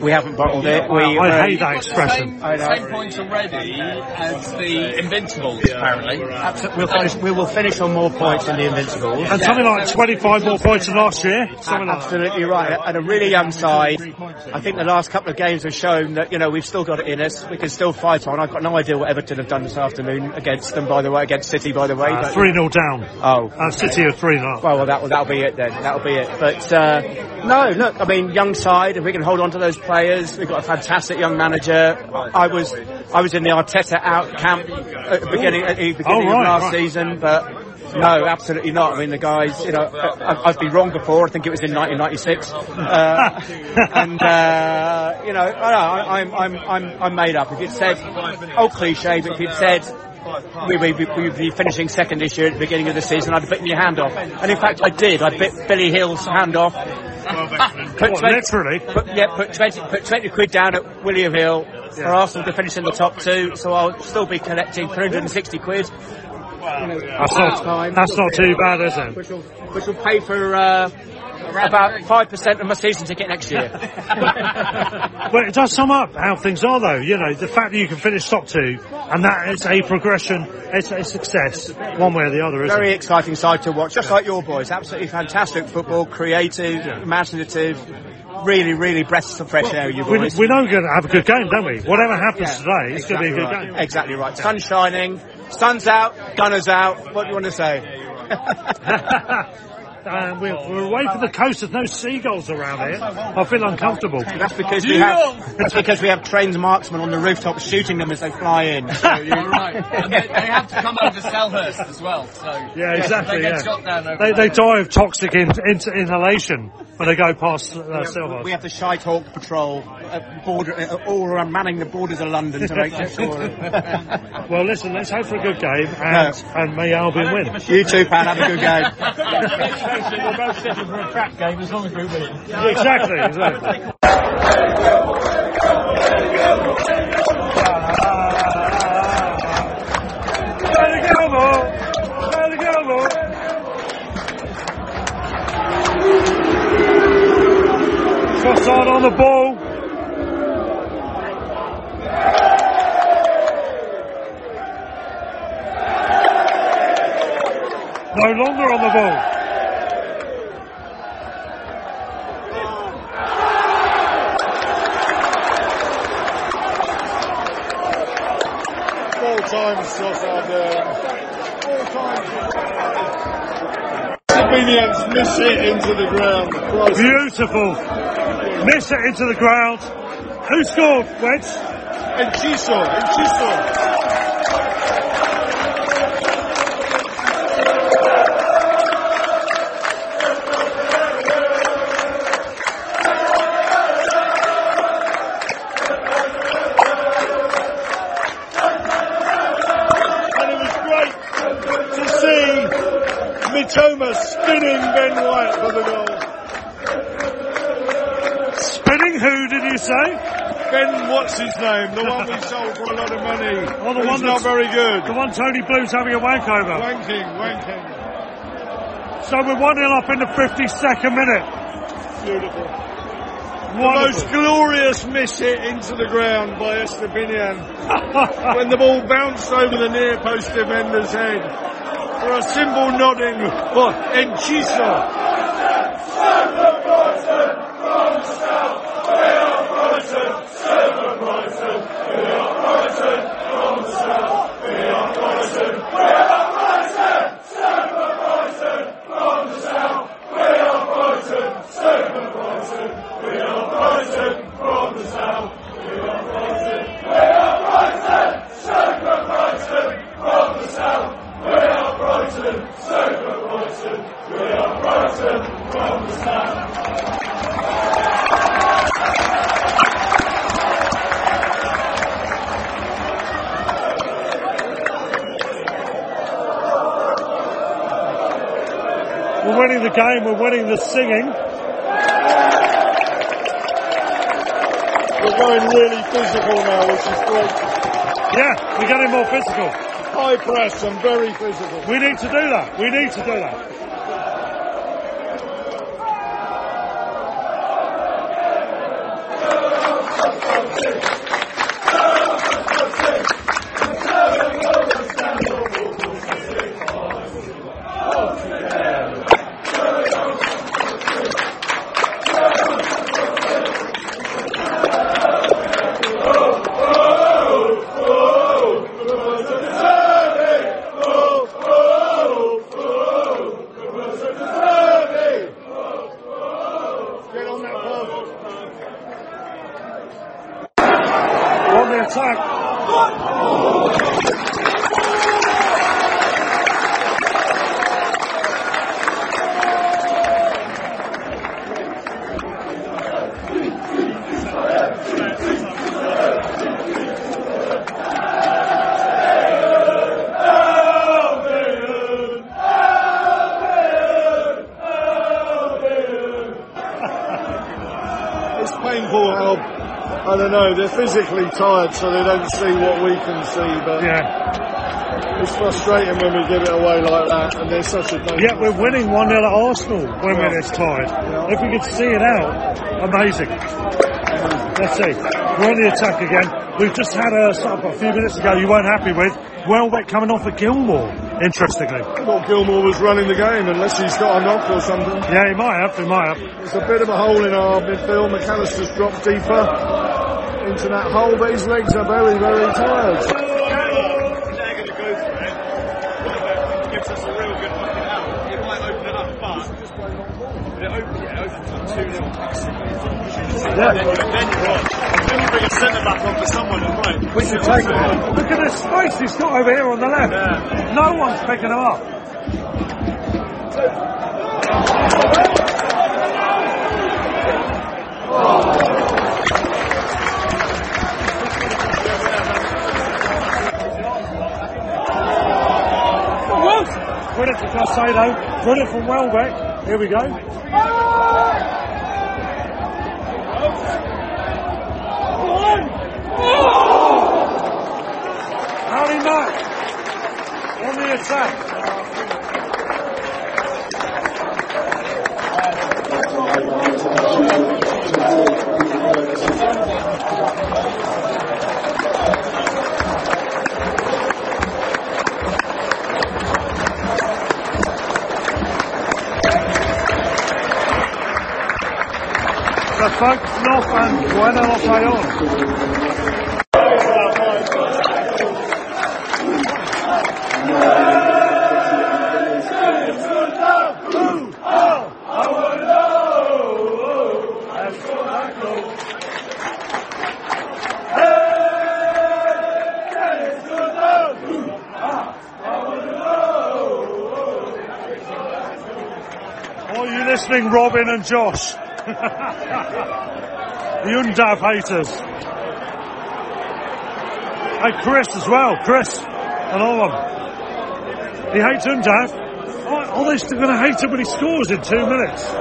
we haven't bottled it. We, I hate that expression. The same, same points already as the Invincibles, yeah, apparently. Absolutely. We'll finish, we will finish on more points than the Invincibles. And yeah. something like twenty-five more points than last year. Something absolutely like right. And a really young side. I think the last couple of games have shown that, you know, we've still got it in us. We can still fight on. I've got no idea what Everton have done this afternoon against them, by the way, against City, by the way. Uh, three nil down. Oh. Uh, City are three nil. Well, well that'll, that'll be it then. That'll be it. But, uh, no, look, I mean, young side, if we can hold on to those players, we've got a fantastic young manager. I was I was in the Arteta out camp at the beginning, at the beginning oh, right, of last right. season, but no, absolutely not. I mean, the guys, you know, I, I've been wrong before. I think it was in nineteen ninety-six. Uh, and, uh, you know, I know, I'm, I'm, I'm, I'm made up. If you'd said, old cliche, but if you'd said, We we we'd be finishing second this year at the beginning of the season, I'd have bitten your hand off. And in fact, I did. I bit Billy Hill's hand off. put what, twenty, literally? Put, yeah, put twenty, put twenty quid down at William Hill for Arsenal to finish in the top two, so I'll still be collecting three hundred sixty quid. You know, that's, not, that's not too bad, is it? Which will, which will pay for... Uh, About five percent of my season ticket next year. Well, it does sum up how things are, though. You know, the fact that you can finish top two, and that is a progression, it's a success, one way or the other, isn't Very it? Very exciting side to watch, just yeah. like your boys. Absolutely fantastic football, creative, yeah. imaginative. Really, really breaths of fresh well, air, you boys. We, we know we're going to have a good game, don't we? Whatever happens yeah, today, it's exactly going to be a good right. game. Exactly right. Sun's shining, sun's out, Gunners out. What do you want to say? Um, we're, we're away from the coast. There's no seagulls around here. I feel uncomfortable. That's because we have that's because we have trained marksmen on the rooftop shooting them as they fly in. So you're right. And they, they have to come over Selhurst as well. So yeah, exactly. They get yeah. shot down over they, they die of toxic in, in, inhalation when they go past uh, Selhurst. We have the Shitehawk patrol at border, uh, all around manning the borders of London to make sure. Well, listen. Let's hope for a good game and no. and may Albion win. You too, Pat. Have a good game. We're both sitting for a crap game as long as we win. Exactly, exactly. Trossard on the ball. No longer on the ball. Estupiñán's miss it into the ground. Christ. Beautiful. Miss it into the ground. Who scored, Wedge? Enciso. Enciso. Mitoma spinning Ben White for the goal. Spinning who, did you say? Ben, what's his name? The one we sold for a lot of money. Oh, the one not very good. The one Tony Blue's having a wank over. Wanking, wanking. So we're one nil up in the fifty-second minute. Beautiful. Most glorious miss hit into the ground by Estupiñán when the ball bounced over the near post defender's head for a cymbal nodding for Enciso. We're winning the game, we're winning the singing. We're going really physical now, which is great. Yeah, we're getting more physical. High press and very physical. We need to do that, we need to do that. They're physically tired, so they don't see what we can see, but yeah, it's frustrating when we give it away like that, and they're such a dangerous. Yeah, we're winning one nil at Arsenal when yeah. we're this tired. Yeah. If we could see it out, amazing. Yeah. Let's see. We're on the attack again. We've just had a sort of a few minutes ago you weren't happy with. Welbeck coming off for Gilmour, interestingly. I thought Gilmour was running the game, unless he's got a knock or something. Yeah, he might have, he might have. It's a bit of a hole in our midfield. Mac Allister's dropped deeper into that hole, but his legs are very, very tired. They're going to go for it. Welbeck gives us a real good fucking out. It might open it up, but it opens it opens up two nil maximum. Yeah. Then, then you watch. Then you bring a centre back on for someone who might. We should take it. Look at the space he's got over here on the left. Yeah. No one's picking him up. Brilliant from Caicedo, brilliant from Welbeck. Here we go. Harry Mack on the attack. The folk no fan, bueno lo falló. Oh, you listening, Robin and Josh? The Undav haters. And Chris as well, Chris and all of them. He hates Undav. Oh, oh, they're still going to hate him when he scores in two minutes.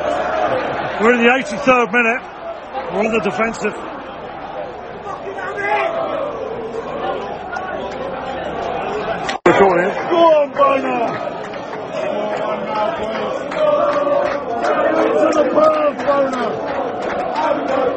We're in the eighty-third minute. We're on the defensive. Go on, Bono! To the ball, Bono!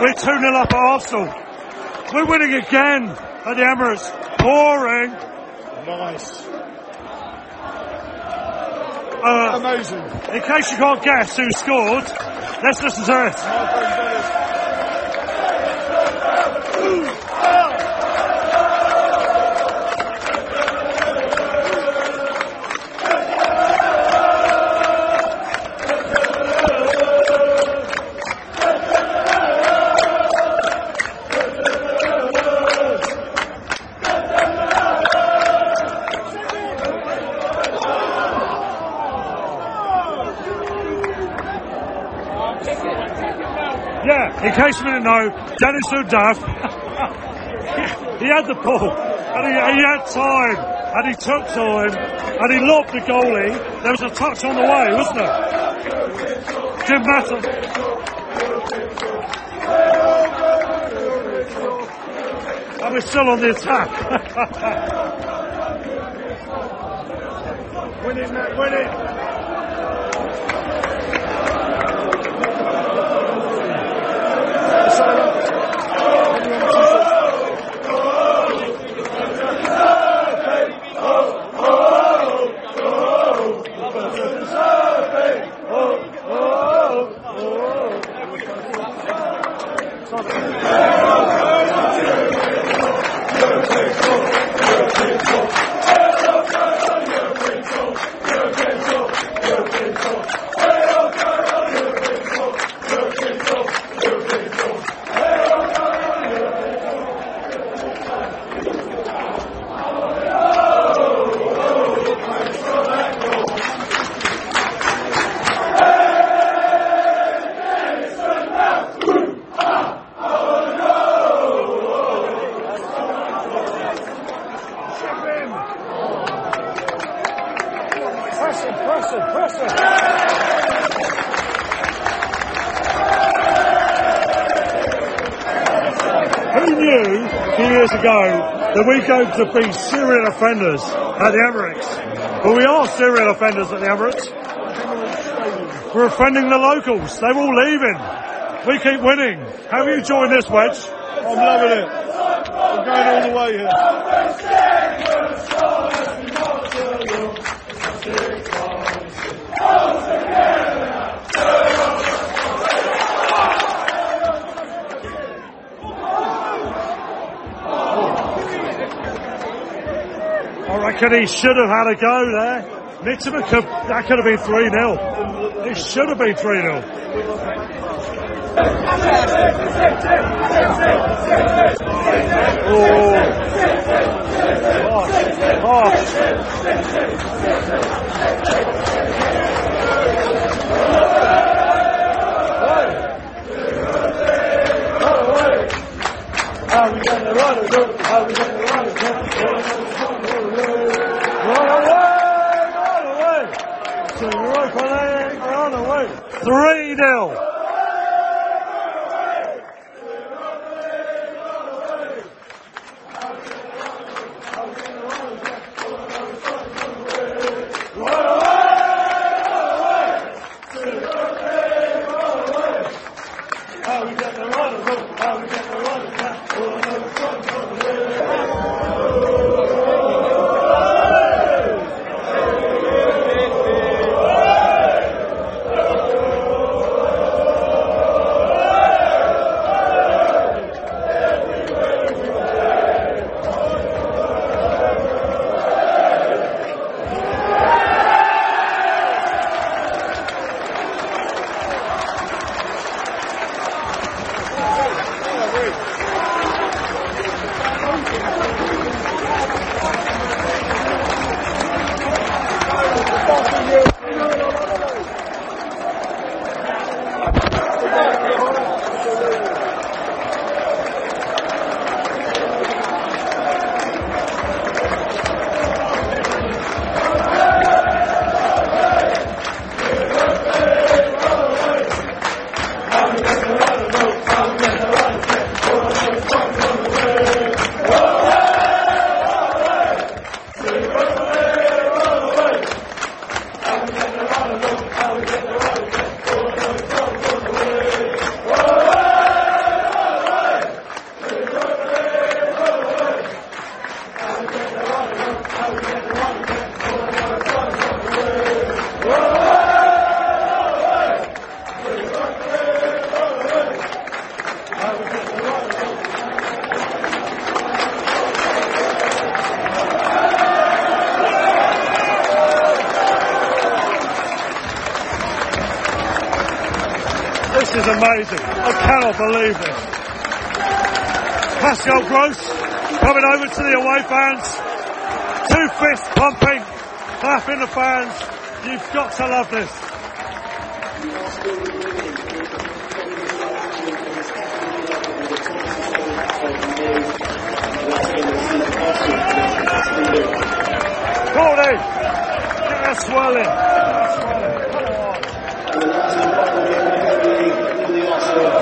We're two nil up at Arsenal. We're winning again at the Emirates. Boring. Nice. Uh, Amazing. In case you can't guess who scored, let's listen to it. Oh, in case you didn't know, Dennis Undav, he had the ball, and he, he had time, and he took time, and he lobbed the goalie. There was a touch on the way, wasn't there? Didn't matter. And we're still on the attack. Win it, mate, win it. Going to be serial offenders at the Emirates. But we are serial offenders at the Emirates. We're offending the locals. They're all leaving. We keep winning. How are you enjoying this, Wedge? I'm loving it. I'm going all the way here. I reckon he should have had a go there. Mitoma, could, that could have been three nil. It should have been three nil. Oh, oh. How we gonna run it up? How we gonna run it up? Run away! Run away! So you run for that, run away! three nil! Run away! How we gonna run it up? How we gonna run it up? Amazing. I cannot believe this. Pascal Gross coming over to the away fans. Two fists pumping, clapping the fans. You've got to love this. Gordy, get that swirl in. Come on.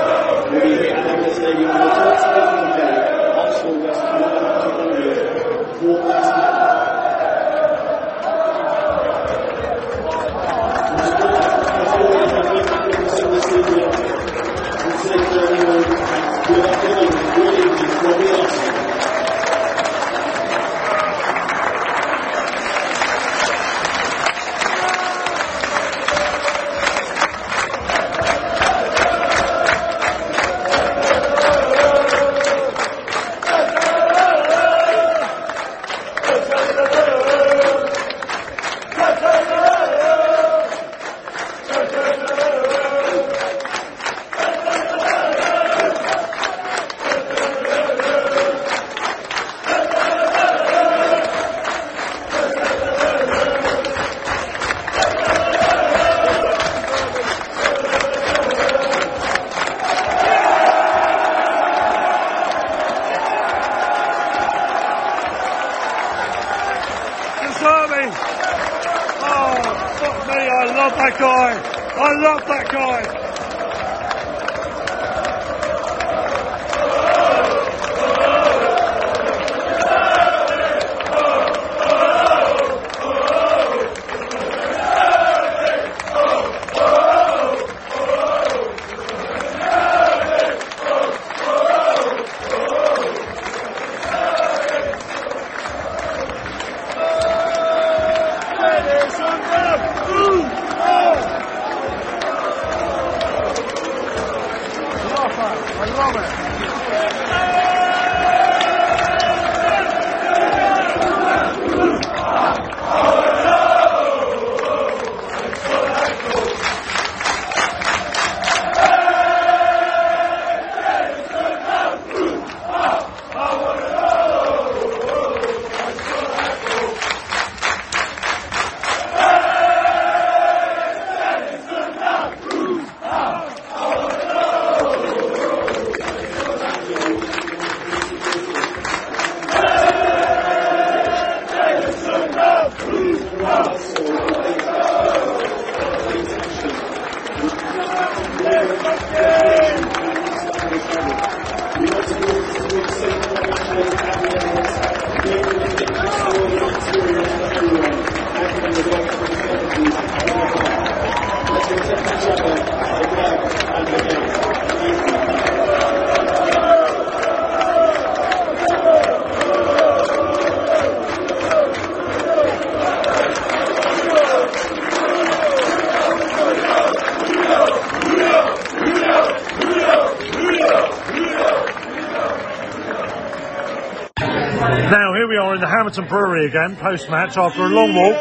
Hammerton Brewery again, post-match, after a long walk.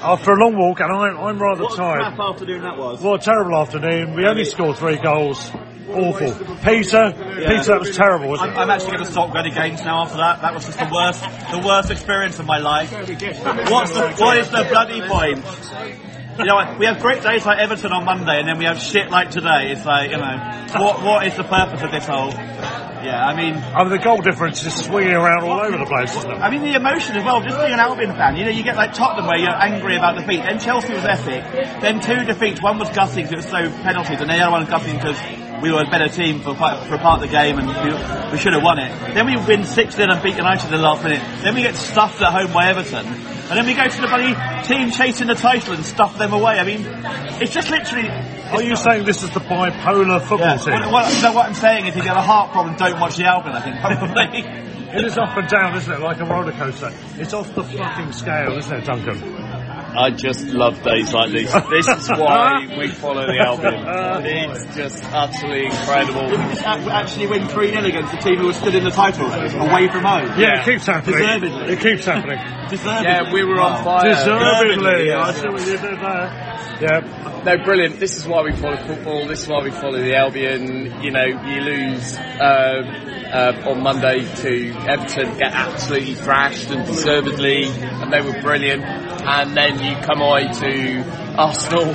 After a long walk, and I'm, I'm rather what tired. What a crap afternoon that was. What a terrible afternoon. We only scored three goals. Awful. Peter, yeah. Peter, that was terrible, wasn't it? I'm, I'm actually going to stop going to games now after that. That was just the worst, the worst experience of my life. What's the, what is the bloody point? You know, like, we have great days like Everton on Monday, and then we have shit like today. It's like, you know, what what is the purpose of this whole... Yeah, I mean... I mean, the goal difference is swinging around all over the place, isn't it? I mean, the emotion as well, just being an Albion fan, you know, you get like Tottenham where you're angry about defeat, then Chelsea was epic, then two defeats, one was gutting because it was so penalties, and the other one was gutting because we were a better team for quite, for part of the game, and we, we should have won it. Then we win six nil and beat United in the last minute, then we get stuffed at home by Everton, and then we go to the bloody team chasing the title and stuff them away. I mean, it's just literally... Are you saying this is the bipolar football yeah. team? Well, well, no, what I'm saying is if you have a heart problem, don't watch the Albion, I think, probably. It is up and down, isn't it? Like a roller coaster. It's off the fucking scale, isn't it, Duncan? I just love days like this. This is why we follow the Albion. It's just utterly incredible. We actually win three nil against the team who was stood in the title, away from home. Yeah, yeah. It keeps happening. Deservedly. It keeps happening. Deservedly. Yeah, we were on fire. Deservedly. Deservedly. I see what you did there. Yeah. No, brilliant. This is why we follow football. This is why we follow the Albion. You know, you lose uh, uh, on Monday to Everton, get absolutely thrashed and deservedly, and they were brilliant. And then you come away to Arsenal, and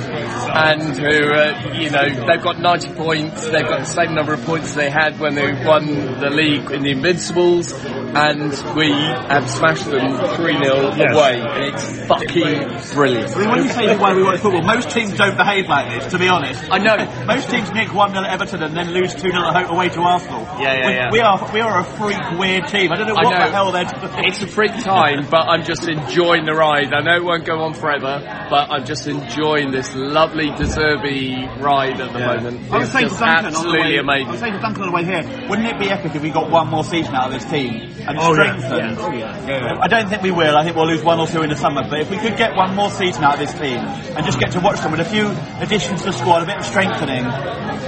who, uh, you know, they've got ninety points. They've got the same number of points they had when they won the league in the Invincibles, and we have smashed them three nil yes. away. And it's fucking brilliant. When you say why we watch football, most teams don't behave like this, to be honest. I know. Most teams nick one nil at Everton and then lose two nil away to Arsenal. Yeah, yeah, we, yeah. We are, we are a freak weird team. I don't know what know. the hell they're doing. It's a freak time, but I'm just enjoying the ride. I know it won't go on forever, but I'm just enjoying this lovely De Zerbi ride at the yeah. moment. I was, saying to Duncan on the way, amazing. I was saying to Duncan on the way here, wouldn't it be epic if we got one more season out of this team and oh, strengthened? Yeah. Yeah. Yeah. I don't think we will. I think we'll lose one or two in the summer, but if we could get one more season out of this team and just get to watch them with a few additions to the squad, a bit of strengthening.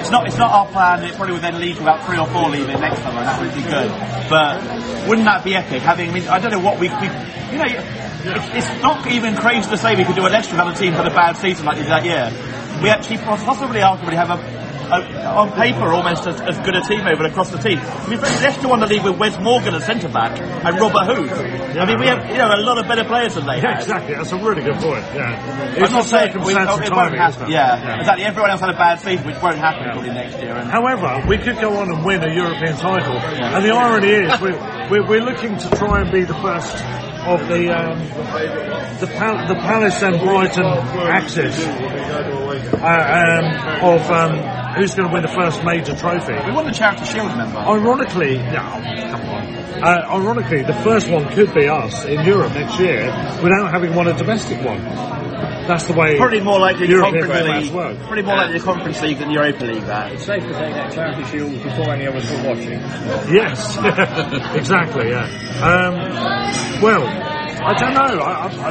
It's not it's not our plan. It probably would then lead to about three or four leaving next summer, and that would be good. But wouldn't that be epic? Having, I mean, I don't know what we, we you know, it's, it's not even crazy to say we could do an extra another team for the bad season like this that year. We actually possibly arguably have a. Uh, on paper, almost as, as good a team over across the team. I mean, Leicester won the league with Wes Morgan at centre back and Robert Hood. Yeah, I mean, we have you know a lot of better players than they. Yeah, had. Exactly. That's a really good point. Yeah, it's not circumstantial timing. Yeah. yeah, exactly. Everyone else had a bad season, which won't happen probably yeah. next year. And however, we could go on and win a European title, yeah. and the irony is we're, we're we're looking to try and be the first of the um, the, Pal- the Palace and Brighton axis uh, um, of. Um, Who's going to win the first major trophy? We won the Charity Shield, remember? Ironically, no, come on. Uh, ironically, the first one could be us in Europe next year without having won a domestic one. That's the way. Probably more likely the Conference League. Probably more likely the Conference League than the Europa League. That it's safe to say that Charity Shield was before any of us were watching. Yes, exactly. Yeah. Um, well, I don't know. I, I, I,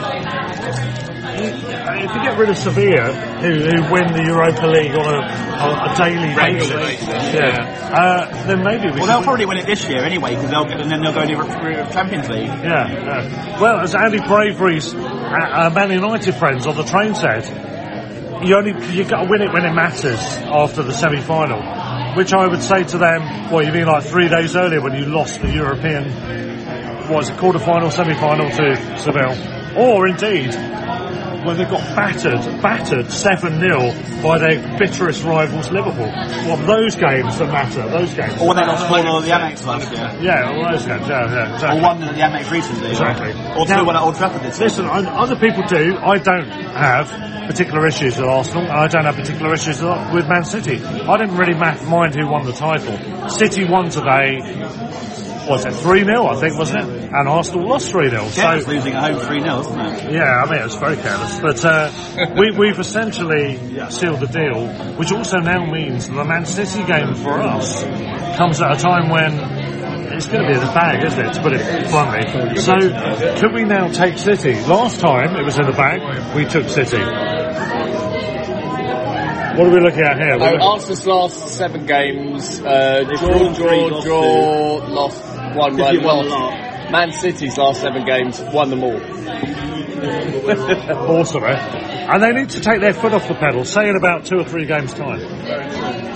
If you get rid of Sevilla, who, who win the Europa League on a, on a daily basis, yeah, uh, then maybe we. Well, they'll win. Probably win it this year anyway, because they'll get and then they'll go into the Champions League. Yeah, yeah. Well, as Andy Bravery's uh, Man United friends on the train said, you only you got to win it when it matters after the semi-final, which I would say to them, well, you mean like three days earlier when you lost the European, what was it, quarter-final, semi-final to Seville, or indeed. When they got battered, battered seven nil by their bitterest rivals, Liverpool. Well, those games that matter, those games. Or when they lost four nil at the Amex last year. Yeah, all those games, yeah, yeah. Exactly. Or one at the Amex recently. Exactly. Or two one at Old Trafford this year. Listen, other people do. I don't have particular issues with Arsenal. I don't have particular issues with Man City. I didn't really mind who won the title. City won today... Was it three nil, I think, wasn't it? And Arsenal lost three nil. So losing at home three nil, isn't it? Yeah, I mean, it was very careless. But uh, we, we've essentially sealed the deal, which also now means the Man City game for us comes at a time when it's going to be in the bag, isn't it, to put it bluntly. So could we now take City? Last time it was in the bag, we took City. What are we looking at here? Oh, Arsenal's last seven games, uh, draw, draw, draw, lost. One, one, well, Man City's last seven games, won them all. Awesome, eh? And they need to take their foot off the pedal, say in about two or three games' time. Two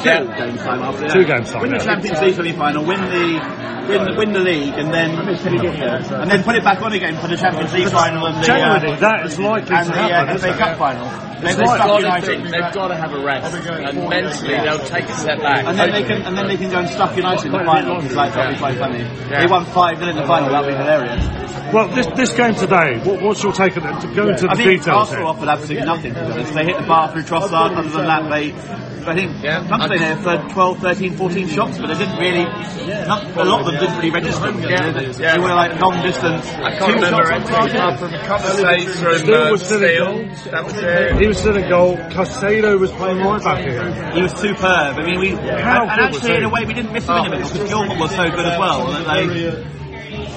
yeah. games' time after that. Two games' time. Win the Champions League semi-final, win the... Win the, win the league and then and then put it back on again for the Champions League final and the generally uh, that is likely and to happen, the uh, F A Cup final. They've, they've, got to, they've got to have a rest and mentally yeah. they'll take a step back and then they can and then they can go and stuff United in the final because like, that'll be quite funny. Yeah. They won five in the final, that'll be hilarious. Well, this this game today, what, what's your take on it? To go yeah. into the I think details. Arsenal offered absolutely nothing. They hit the bar through Trossard. Other than that, they I think yeah. they had for twelve, thirteen, fourteen shots, but they didn't really. Not, a lot of them didn't really register. Yeah. They, they, yeah. they were like long-distance. I can't remember anything apart from Caicedo from Steele. Was still Steele. That was it. He was still in goal. Caicedo was playing right back here. He was superb. I mean, we How and, and actually in a way we didn't miss him oh. in a minute because Gilmour was so good as well. And they,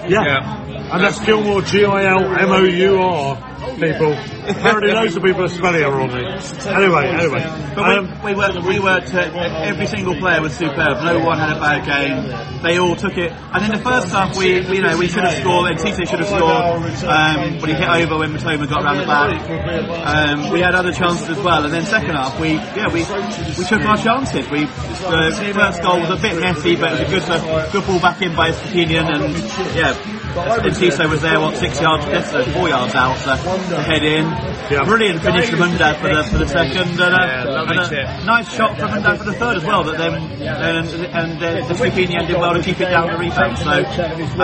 yeah. yeah. And that's Gilmour, G I L M O U R. People, apparently loads of people are smellier on me. Anyway, anyway. But um, we, we were, we were to, every single player was superb. No one had a bad game. They all took it. And in the first half, we, you know, we should have scored. Enciso should have scored. Um, but he hit over when Mitoma got round the back. Um, we had other chances as well. And then second half, we, yeah, we, we took our chances. We, the first goal was a bit messy, but it was a good, a good ball back in by Estupiñán. And yeah, Enciso was there, what, six yards, four yards out. So. The head in, yeah. brilliant finish from Undav for the for the second, and a, yeah, and a nice shot from Undav for the third as well. But then and and uh, the Estupiñán did well to keep it down the rebound. So I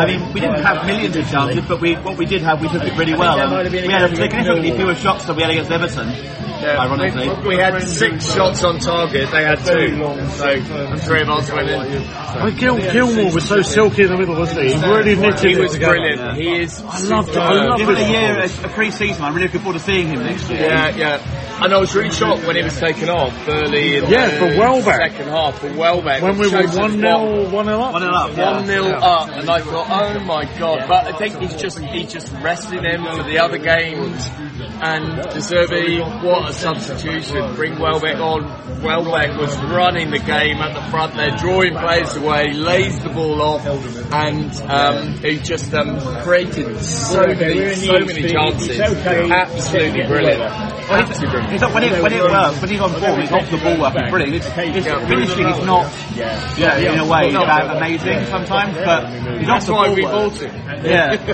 mean, we didn't have millions of chances, but we what we did have, we took it really well. And we had significantly fewer shots than we had against Everton. Yeah, ironically, we, we had six shots on target. They had two, so and three of ours went in. But Gil, Gilmour was so silky in the middle, wasn't he? He really knitted. He was together. Brilliant. He is. I loved it. I loved it. A year, a, a pre-season. I'm really looking forward to seeing him next year. Yeah, yeah. And I was really shocked when he was taken off early in yeah, the for Welbeck. second half for Welbeck. When we were one nil up. one nil up. Yeah. one nil yeah. up. And I thought, oh my God. Yeah. But I think he's just he just rested him for the other games. And De Zerbi, what a substitution. Bring Welbeck on. Welbeck was running the game at the front there, drawing players away, lays the ball off, and um, he just um, created so many, so many chances. Okay. Absolutely brilliant. Well, Absolutely brilliant. It's like when it when it works, when he's on form, he's off the ball up. It's brilliant. It's, it's finishing is not, yeah, in a way that amazing sometimes, but he's off the ball work. Yeah, and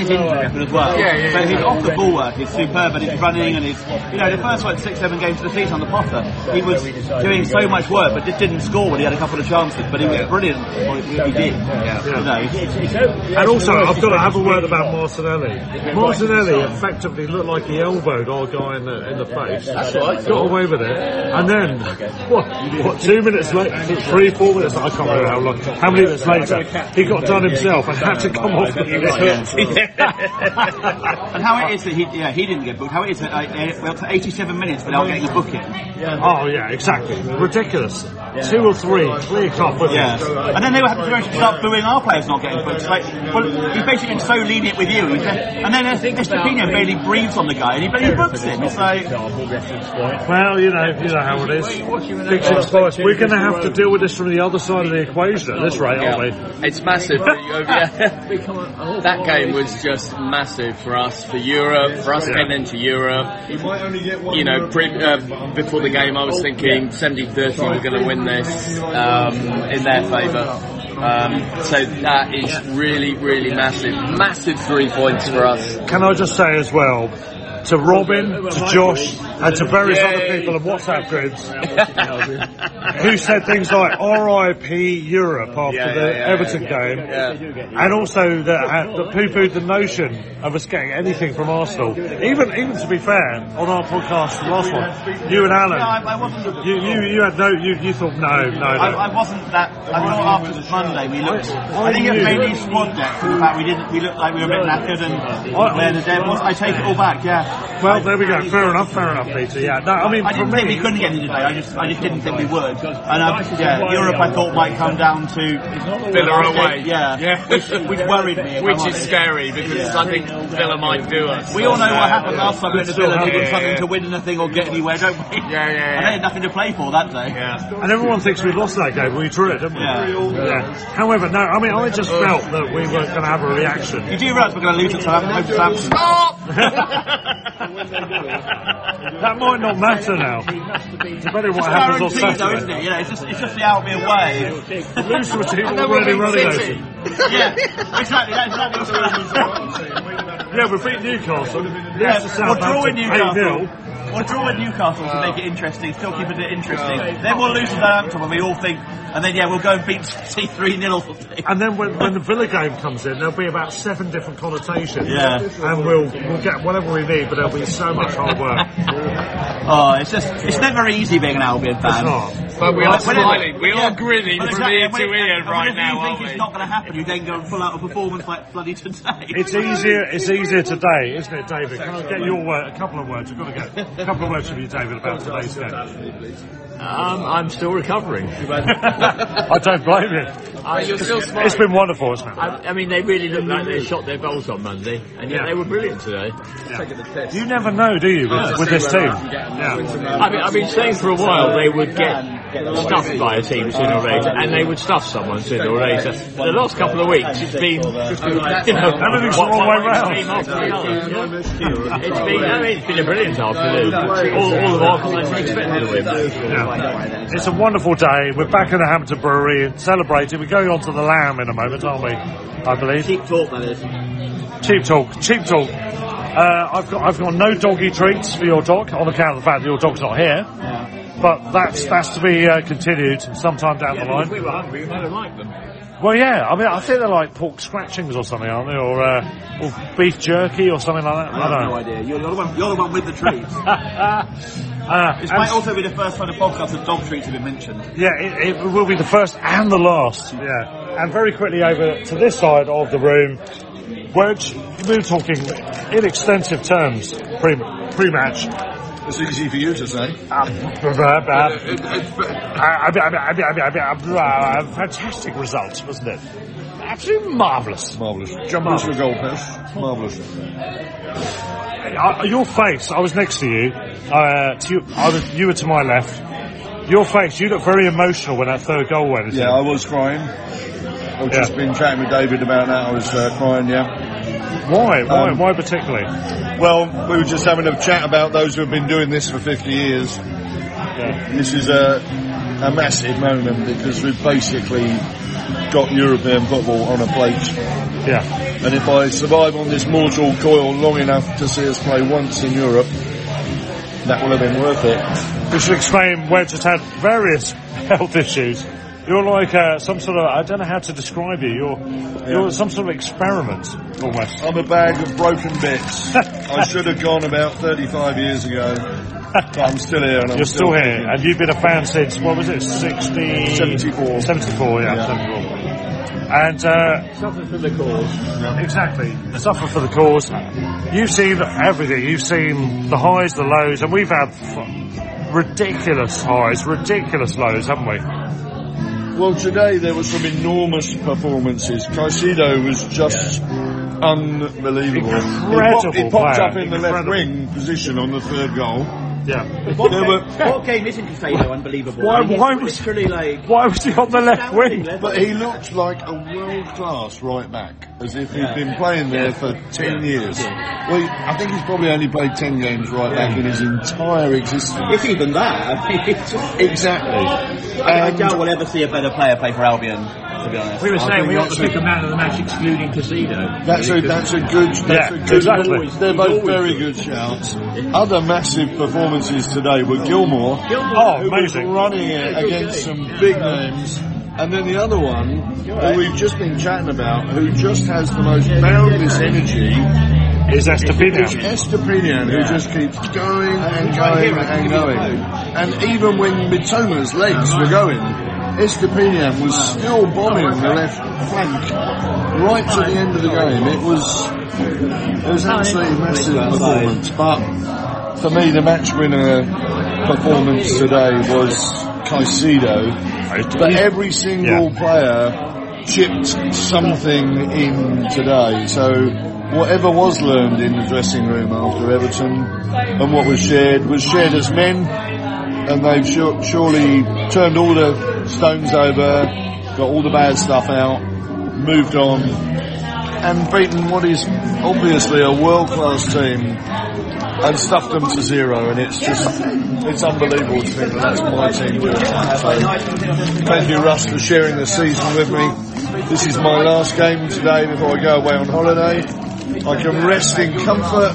he's injured as well. Yeah, yeah. But he's off the ball work. He's superb, and he's running, and he's you know the first like six seven games of the season on the Potter, he was doing so much work, but just didn't score when he had a couple of chances. But he was brilliant. What he did. Yeah. No. And also, I've got to have a word about Martinelli. Martinelli. Effectively looked like he elbowed our guy in the in the face. That's right. Got away with it, and then what? What? Two minutes later, three, four minutes. I can't remember how long. How many minutes later, he got done himself and had to come off the bench. And how it is that he, yeah, he didn't get booked. How it is that uh, well, for eighty-seven minutes without getting a booking. Oh yeah, exactly. Ridiculous. Two or three clear cut bookings. Yes. And then they were having to start booing our players not getting booked. Like, well, he's basically been so lenient with you, and then I think Estupiñán barely breathes on the guy, and he barely books him. It's like, well, you know, you know how it is. We're going to have to deal with this from the other side of the equation at this rate, aren't we? It's massive. That game was just massive for us, for Europe, for us getting into Europe. You know, pre- uh, before the game, I was thinking seventy thirty we're going to win this um, in their favour. Um, so that is really, really massive. Massive three points for us. Can I just say as well, to Robin, to Josh, and to various Yay. other people in WhatsApp groups who said things like R I P Europe after yeah, the yeah, yeah, Everton yeah. game, yeah. and also that, uh, that poo-pooed the notion of us getting anything from Arsenal. Even, even to be fair, on our podcast, the last one, you and Alan, no, I, I wasn't, you, you, you had no, you, you thought no, no, no. I, I wasn't that. I thought after the Monday we looked. I, I think it made these squad depth. In fact, we didn't. We looked like we were a bit knackered and where the dead was. I take it all back. Yeah. Well, there we go. Fair enough, fair enough, Peter. Yeah. No, I mean, I didn't think we couldn't get in today. I just, I just didn't think we would. And I, yeah, Europe, I thought might come down to Villa away. Yeah. yeah. Which, which worried me. Which is scary because yeah. I think Villa might do us. We all know what happened last time in the Villa. They were struggling to win nothing or get anywhere, don't we? Yeah, yeah. yeah. And they had nothing to play for that day. Yeah. And everyone thinks we lost that game. We drew it, didn't we? Yeah. yeah. yeah. However, no. I mean, I just felt that we were going to have a reaction. You do realise we're going to lose it, Southampton. Stop. That might not matter now. Depending on what happens on Saturday, isn't it? You know, it's just it's just the Albion way. Lose to a team already running over. Yeah, exactly. That's not what's going on. Yeah, we beat Newcastle. Yeah, we're drawing Newcastle. Or draw with Newcastle to make it interesting, still keep it interesting. Then we'll lose to Southampton and we all think, and then yeah, we'll go and beat City three nil or something. And then when, when the Villa game comes in, there'll be about seven different connotations. Yeah. And we'll we'll get whatever we need, but there'll be so much hard work. Oh, it's just, it's never easy being an Albion fan. It's not. But we are smiling, we are grinning from ear to ear right now, aren't we? If you think it's not going to happen, you then go and pull out a performance like bloody today. It's easier, it's easier today, isn't it, David? Can I get your word, a couple of words? You've got to get a couple of words from you, David, about today's game. Um, I'm still recovering. I don't blame you. Uh, you're still smiling. It's been wonderful, isn't it? I, I mean, they really looked like they shot their goals on Monday, and yet yeah. they were brilliant today. Yeah. You never know, do you, with, with this team? Yeah. I mean, I've been saying for a while they would get stuffed by a team sooner or later, and they would stuff someone sooner or later. The last couple of weeks, it's been, you know, everything's the wrong way round. It's been, I mean, it's been a brilliant afternoon. All, all of our clients are expecting to win. Yeah. It's a wonderful day. We're back in the Hammerton Brewery celebrating. We're going on to the Lamb in a moment, aren't we? I believe. Cheap talk, that is. Cheap talk. Cheap talk. Uh, I've got, I've got no doggy treats for your dog on account of the fact that your dog's not here. Yeah. But that's that's to be uh, continued sometime down yeah, the line. If we were hungry, we might have liked them. Well, yeah. I mean, I think they're like pork scratchings or something, aren't they? Or, uh, or beef jerky or something like that. I, I have don't no know. idea. You're the one. You're the one with the treats. uh, this might also be the first time the podcast that dog treats have been mentioned. Yeah, it, it will be the first and the last. Yeah. And very quickly over to this side of the room, Wedge, we were talking in extensive terms pre pre-match. It's easy for you to say. A fantastic result, wasn't it? Absolutely marvellous. Marvellous. Marvellous for a goal post. Marvellous. Your face, I was next to you. Uh, to you, I was, you were to my left. Your face, you looked very emotional when that third goal went. Yeah, I was crying. I've yeah. just been chatting with David about that. I was uh, crying, yeah. Why? Why? Um, Why particularly? Well, we were just having a chat about those who have been doing this for fifty years. Yeah. This is a, a massive moment because we've basically got European football on a plate. Yeah. And if I survive on this mortal coil long enough to see us play once in Europe, that will have been worth it. We should explain Wedge has had various health issues. You're like uh, some sort of, I don't know how to describe you, you're yeah. you're some sort of experiment, almost. I'm a bag of broken bits. I should have gone about thirty-five years ago, but I'm still here. And I'm You're still, still here, thinking. And you've been a fan since, what was it, sixty seventy-four seventy-four, yeah, yeah. seventy-four. And, uh... suffer for the cause. Yeah. Exactly. Suffer for the cause. You've seen everything. You've seen the highs, the lows, and we've had f- ridiculous highs, ridiculous lows, haven't we? Well, today there were some enormous performances. Caicedo was just yeah. unbelievable. Incredible He, pop, he popped player. up in Incredible. the left wing position on the third goal. Yeah. What, there game, were, what game isn't Caicedo unbelievable? Why, I mean, why, was, like, why was he on the left wing? Left but wing. He looked like a world-class right-back, as if he'd yeah. been playing there yeah. for ten yeah. years. Yeah. Well, I think he's probably only played ten games right-back yeah. in his entire existence. If even that. I mean, it's just... Exactly. I, I doubt we'll ever see a better player play for Albion, to be honest. We were saying we ought to pick a man of the match excluding Caicedo. That's a, that's a good... That's yeah, a good exactly. Always, they're both very good, good shouts. Other massive performances today with Gilmour, Gilmour oh, who was running it against some big names, and then the other one who we've just been chatting about, who just has the most boundless energy, is Estupiñán. Estupiñán, who just keeps going and going and going, and even when Mitoma's legs were going, Estupiñán was still bombing the left flank. right to the end of the game. It was it was absolutely a massive performance. But for me, the match winner performance today was Caicedo. But every single yeah. player chipped something in today. So whatever was learned in the dressing room after Everton and what was shared was shared as men, and they've sure, surely turned all the stones over, got all the bad stuff out, moved on, and beaten what is obviously a world-class team and stuffed them to zero. And it's just, it's unbelievable to me, but that's my team doing that. So thank you, Russ, for sharing the season with me. This is my last game today before I go away on holiday. I can rest in comfort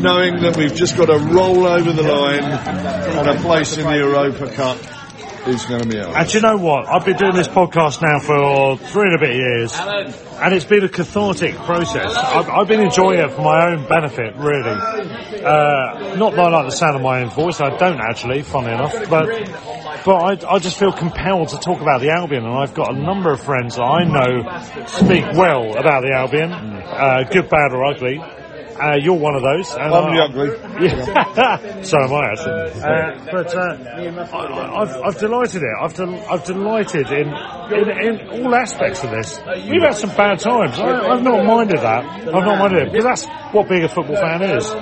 knowing that we've just got to roll over the line and a place in the Europa Cup is going to be ours. And do you know what? I've been doing this podcast now for three and a bit years, and it's been a cathartic process. I've, I've been enjoying it for my own benefit, really. Uh, not that I like the sound of my own voice. I don't actually, funny enough, but... But I, I just feel compelled to talk about the Albion, and I've got a number of friends that I know speak well about the Albion, uh, good, bad or ugly. Uh, you're one of those. And I'm the ugly. Yeah. So am I, actually. Uh, but uh, I, I've, I've delighted it. I've, del- I've delighted in, in in all aspects of this. We've had some bad times. I, I've not minded that. I've not minded it, because that's what being a football fan is.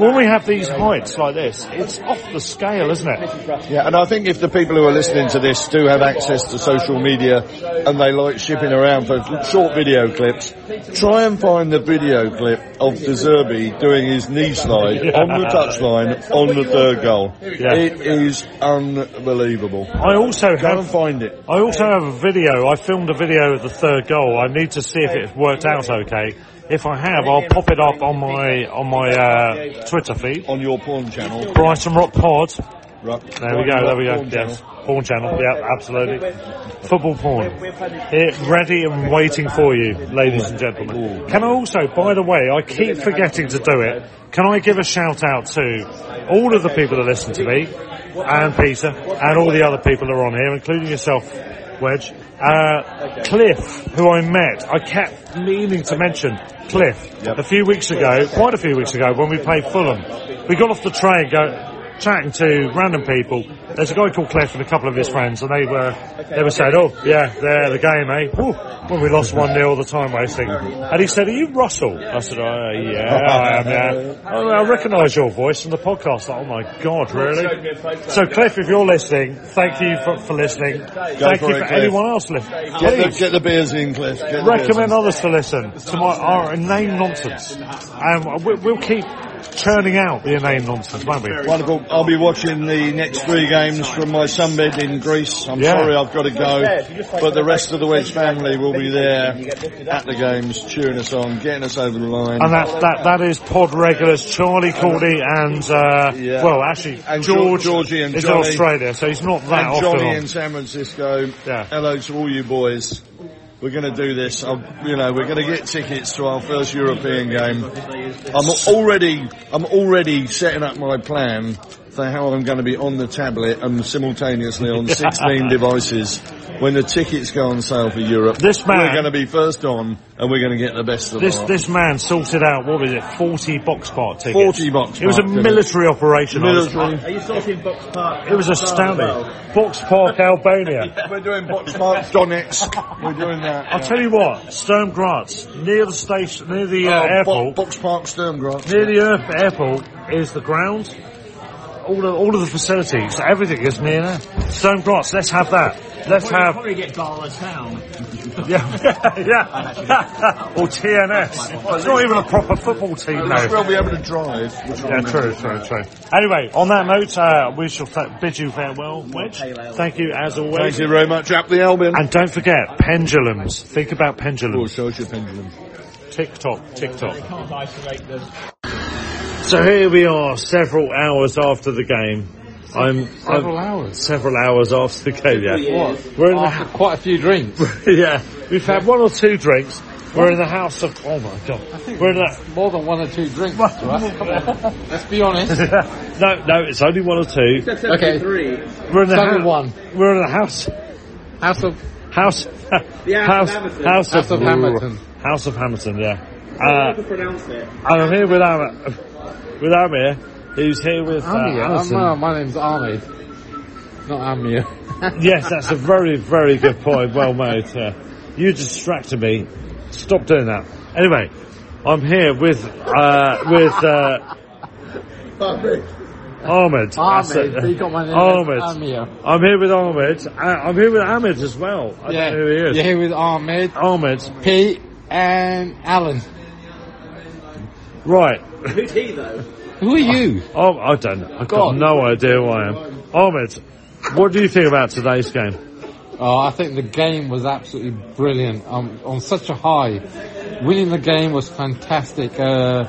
When we have these heights like this, it's off the scale, isn't it? Yeah, and I think if the people who are listening to this do have access to social media and they like shipping around for short video clips, try and find the video clip of De Zerbi doing his knee slide yeah. on the touchline on the third goal. Yeah. It is unbelievable. I also Go have, and find it. I also have a video. I filmed a video of the third goal. I need to see if it worked out okay. If I have, I'll pop it up on my on my uh, Twitter feed. On your porn channel, Brighton Rock Pod. Rock, there Brighton we go. Rock there we go. Porn yes, channel. Porn channel. Yeah, absolutely. Football porn. It ready and waiting for you, ladies and gentlemen. Can I also, by the way, I keep forgetting to do it. Can I give a shout out to all of the people that listen to me, and Peter, and all the other people that are on here, including yourself, Wedge, uh, Cliff, who I met. I kept meaning to mention Cliff a few weeks ago, quite a few weeks ago, when we played Fulham. We got off the train go. Chatting to random people, there's a guy called Cliff and a couple of his friends, and they were they were saying, "Oh yeah, they're the game, eh? Ooh, when we lost one nil, the time wasting." And he said, "Are you Russell?" I said, uh, "Yeah, I am. Yeah, I, I recognise your voice from the podcast." Like, oh my god, really? So Cliff, if you're listening, thank you for, for listening. Go thank for you for it, anyone else listening. Get, get the beers in, Cliff. Get Recommend others in. to listen to my our inane nonsense, and um, we, we'll keep churning out the inane nonsense, won't we? Wonderful. I'll be watching the next three games from my sunbed in Greece. I'm yeah. sorry I've got to go, but the rest of the Wedge family will be there at the games, cheering us on, getting us over the line. And that that, that is pod regulars Charlie Cordy and uh, yeah. well, actually and George Georgie and is Johnny, Australia, so he's not that and often. And Johnny on. in San Francisco. Yeah. Hello to all you boys. We're going to do this. I'll, you know, we're going to get tickets to our first European game. I'm already, I'm already setting up my plan for how I'm going to be on the tablet and simultaneously on sixteen devices when the tickets go on sale for Europe. This man, we're going to be first on, and we're going to get the best of this. Our. This man sorted out what was it, forty box park tickets. Forty box. It was park, a military operation. Military. Are you sorting box park? It was astounding. Oh, box park Albania. We're doing box park Donetsk. We're doing that. I'll yeah. tell you what, Sturm Graz, near the station, near the uh, oh, airport. Bo- box park Sturm Graz. Near yeah. the airport is the ground. All of, all of the facilities, everything is near there. Stone Cross, let's have that. Let's probably, have. Probably get Barlow's Town. yeah, yeah. Or T N S. It's not even a proper football team now. At least we'll be able to drive. Yeah, true, true, true. Anyway, on that note, uh, we shall th- bid you farewell, Wedge. Thank you as always. Thank you very much. Up the Albion. And don't forget pendulums. Think about pendulums. Oh, social pendulum. Tick tock, tick tock. So here we are, several hours after the game. I'm Several I'm, hours? Several hours after the game, yeah. What? We're in after the ha- quite a few drinks. yeah, we've had one or two drinks. We're in the house of... Oh, my God. I think we're in a, more than one or two drinks. Right? Let's be honest. no, no, it's only one or two. Except okay. Three. We're in the house... one. We're in the house... House of... House, yeah, House, Hammerton. House, House of, of Hammerton. House of Hammerton, yeah. Uh, I pronounce it. I'm here with Am- with Amir, who's here with uh, Alison. Um, uh, my name's Amir, not Amir. Yes, that's a very, very good point. Well made. Uh, you distracted me. Stop doing that. Anyway, I'm here with uh, with uh, Ahmed. Ahmed. Ahmed. But you got my name. Ahmed. Amir. I'm here with Ahmed. I'm here with Ahmed as well. I yeah. don't know who he is. You're here with Ahmed. Ahmed. Pete. And Alan. Right. Who's he though? Who are you? I, oh, I don't know. I've God. got no idea who I am. Ahmed, what do you think about today's game? Oh, I think the game was absolutely brilliant. I'm on such a high. Winning the game was fantastic. Uh,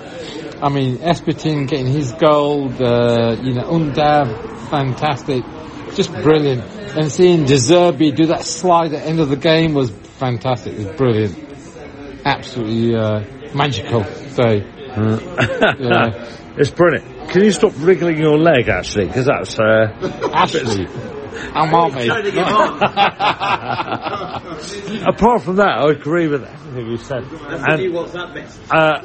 I mean, Estupiñán getting his goal, uh, you know, Undav, fantastic. Just brilliant. And seeing De Zerbi do that slide at the end of the game was fantastic. It was brilliant. Absolutely uh, magical. So, yeah. It's brilliant. Can you stop wriggling your leg, actually? Because that's uh, actually, I'm on me. Apart from that, I agree with everything you said. That's and, the new WhatsApp message. Uh,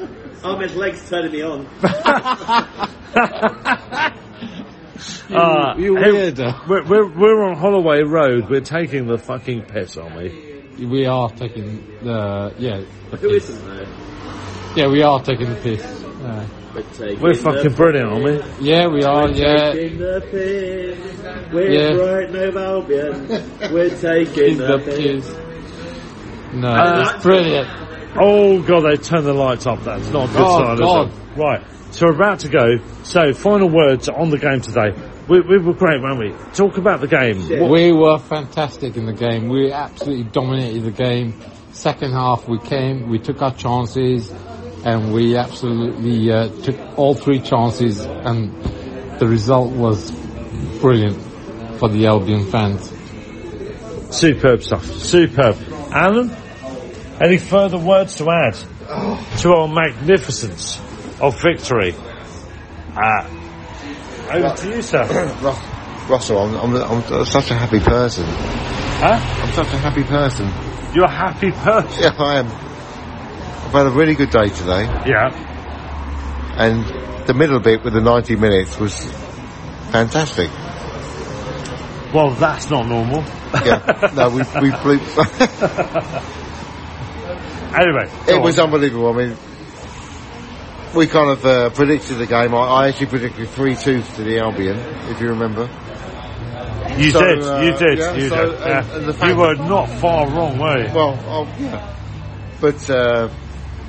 Ahmed's legs turning me on. You, uh, you weirdo. We're, we're, we're on Holloway Road. We're taking the fucking piss, aren't we? We are taking the yeah. The Who piss. Isn't there? Yeah, we are taking the piss. Uh, we're we're fucking brilliant, aren't we? Yeah, we are. We're yeah. Taking the piss. We're yeah. Brighton of Albion. We're taking the, the piss. piss. No, uh, it's brilliant. Oh god, they turned the lights off. That's not a good oh, sign. God. Is it? Right, so we're about to go. So final words on the game today. We, we were great, weren't we? Talk about the game. Yeah. We were fantastic in the game. We absolutely dominated the game. Second half, we came, we took our chances, and we absolutely uh, took all three chances, and the result was brilliant for the Albion fans. Superb stuff. Superb. Alan, any further words to add to our magnificence of victory? Uh, Over well, to you, sir. Russell, I'm, I'm, I'm such a happy person. Huh? I'm such a happy person. You're a happy person? Yeah, I am. I've had a really good day today. Yeah. And the middle bit with the ninety minutes was fantastic. Well, that's not normal. Yeah, no, we, we blew... Anyway, it was on. unbelievable, I mean... We kind of uh, predicted the game. I, I actually predicted three two to the Albion, if you remember. You so, did, uh, you did, yeah, you so, did. And, yeah. and the fact you were that, not far wrong, were you? Well, I'll, yeah. But uh,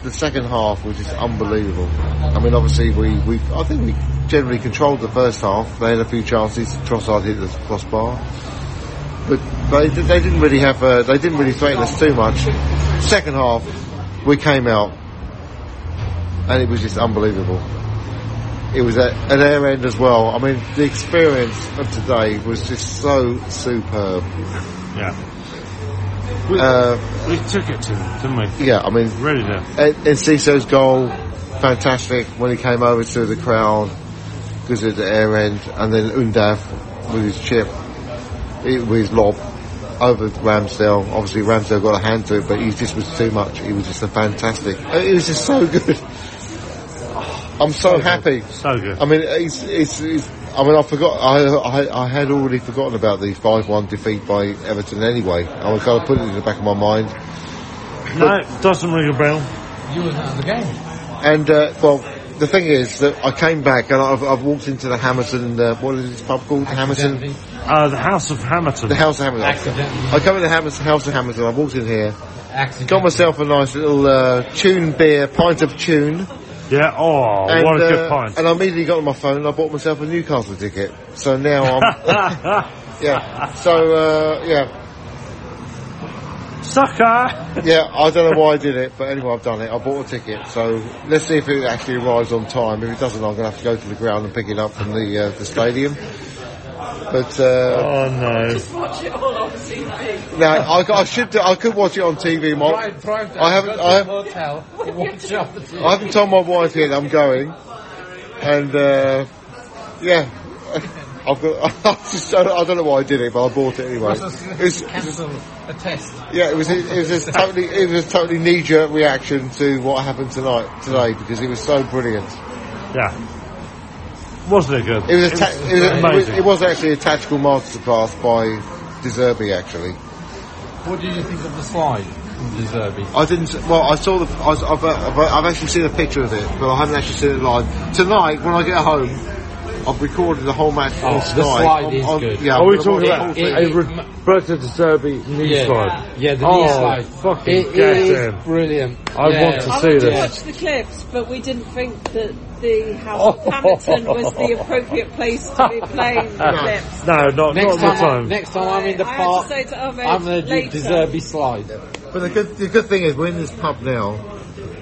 the second half was just unbelievable. I mean, obviously, we, we I think we generally controlled the first half. They had a few chances. Trossard hit the crossbar. But they, they didn't really have, uh, they didn't really threaten us too much. Second half, we came out. And it was just unbelievable. It was at, at their end as well. I mean, the experience of today was just so superb. Yeah. We, uh, we took it to them, didn't we? Yeah, I mean... Really did. Enciso's goal, fantastic, when he came over to the crowd, because at the air end, and then Undav with his chip, it, with his lob, over Ramsdale. Obviously, Ramsdale got a hand to it, but he just was too much. He was just a fantastic... It was just so good. I'm so, so happy. Good. So good. I mean, it's, it's, it's, I mean, I forgot. I, I, I had already forgotten about the five one defeat by Everton anyway. I was kind of putting it in the back of my mind. No, but, it doesn't ring a bell. You were out of the game. And uh, well, the thing is that I came back and I've, I've walked into the Hammerton. Uh, what is this pub called? Hammerton. Uh, the House of Hammerton. The House of Hammerton. Accidentally. I come in the Hammers, House of Hammerton. I walked in here. Got myself a nice little uh, tune beer, pint of tune. Yeah, oh, and, what a uh, good pint. And I immediately got on my phone and I bought myself a Newcastle ticket. So now I'm... yeah, so, uh, yeah. Sucker! Yeah, I don't know why I did it, but anyway, I've done it. I bought a ticket, so let's see if it actually arrives on time. If it doesn't, I'm going to have to go to the ground and pick it up from the uh, the stadium. But, uh... Oh, no. Just watch it all on T V. No, I, I should do, I could watch it on T V. My, drive, drive down, I haven't... I, hotel, watch I haven't told my wife yet I'm going. And, uh... yeah. I've got. I, just, I, don't, I don't know why I did it, but I bought it anyway. It was, it was, cancel a test. Yeah, it was. It, it was a totally. It was a totally knee-jerk reaction to what happened tonight today because it was so brilliant. Yeah, wasn't it good? It was. A ta- it, was it, was amazing. A, it was actually a tactical masterclass by De Zerbi, actually. What did you think of the slide? I didn't. Well, I saw the. I, I've, I've, I've actually seen a picture of it, but I haven't actually seen it live. Tonight, when I get home, I've recorded the whole match. Oh, the slide I'm, is I'm, good. Yeah, are we talking about it, a it, Roberto De Zerbi knee yeah. slide? Yeah, the oh, knee slide. Fucking it, it is brilliant. I yeah. want to see this. I watched the clips, but we didn't think that the Hammerton oh. was the appropriate place to be playing the clips. No, not next not time. time. I, next time I'm in the I park, to to I'm going to do De Zerbi slide. But the good, the good thing is, we're in this pub now,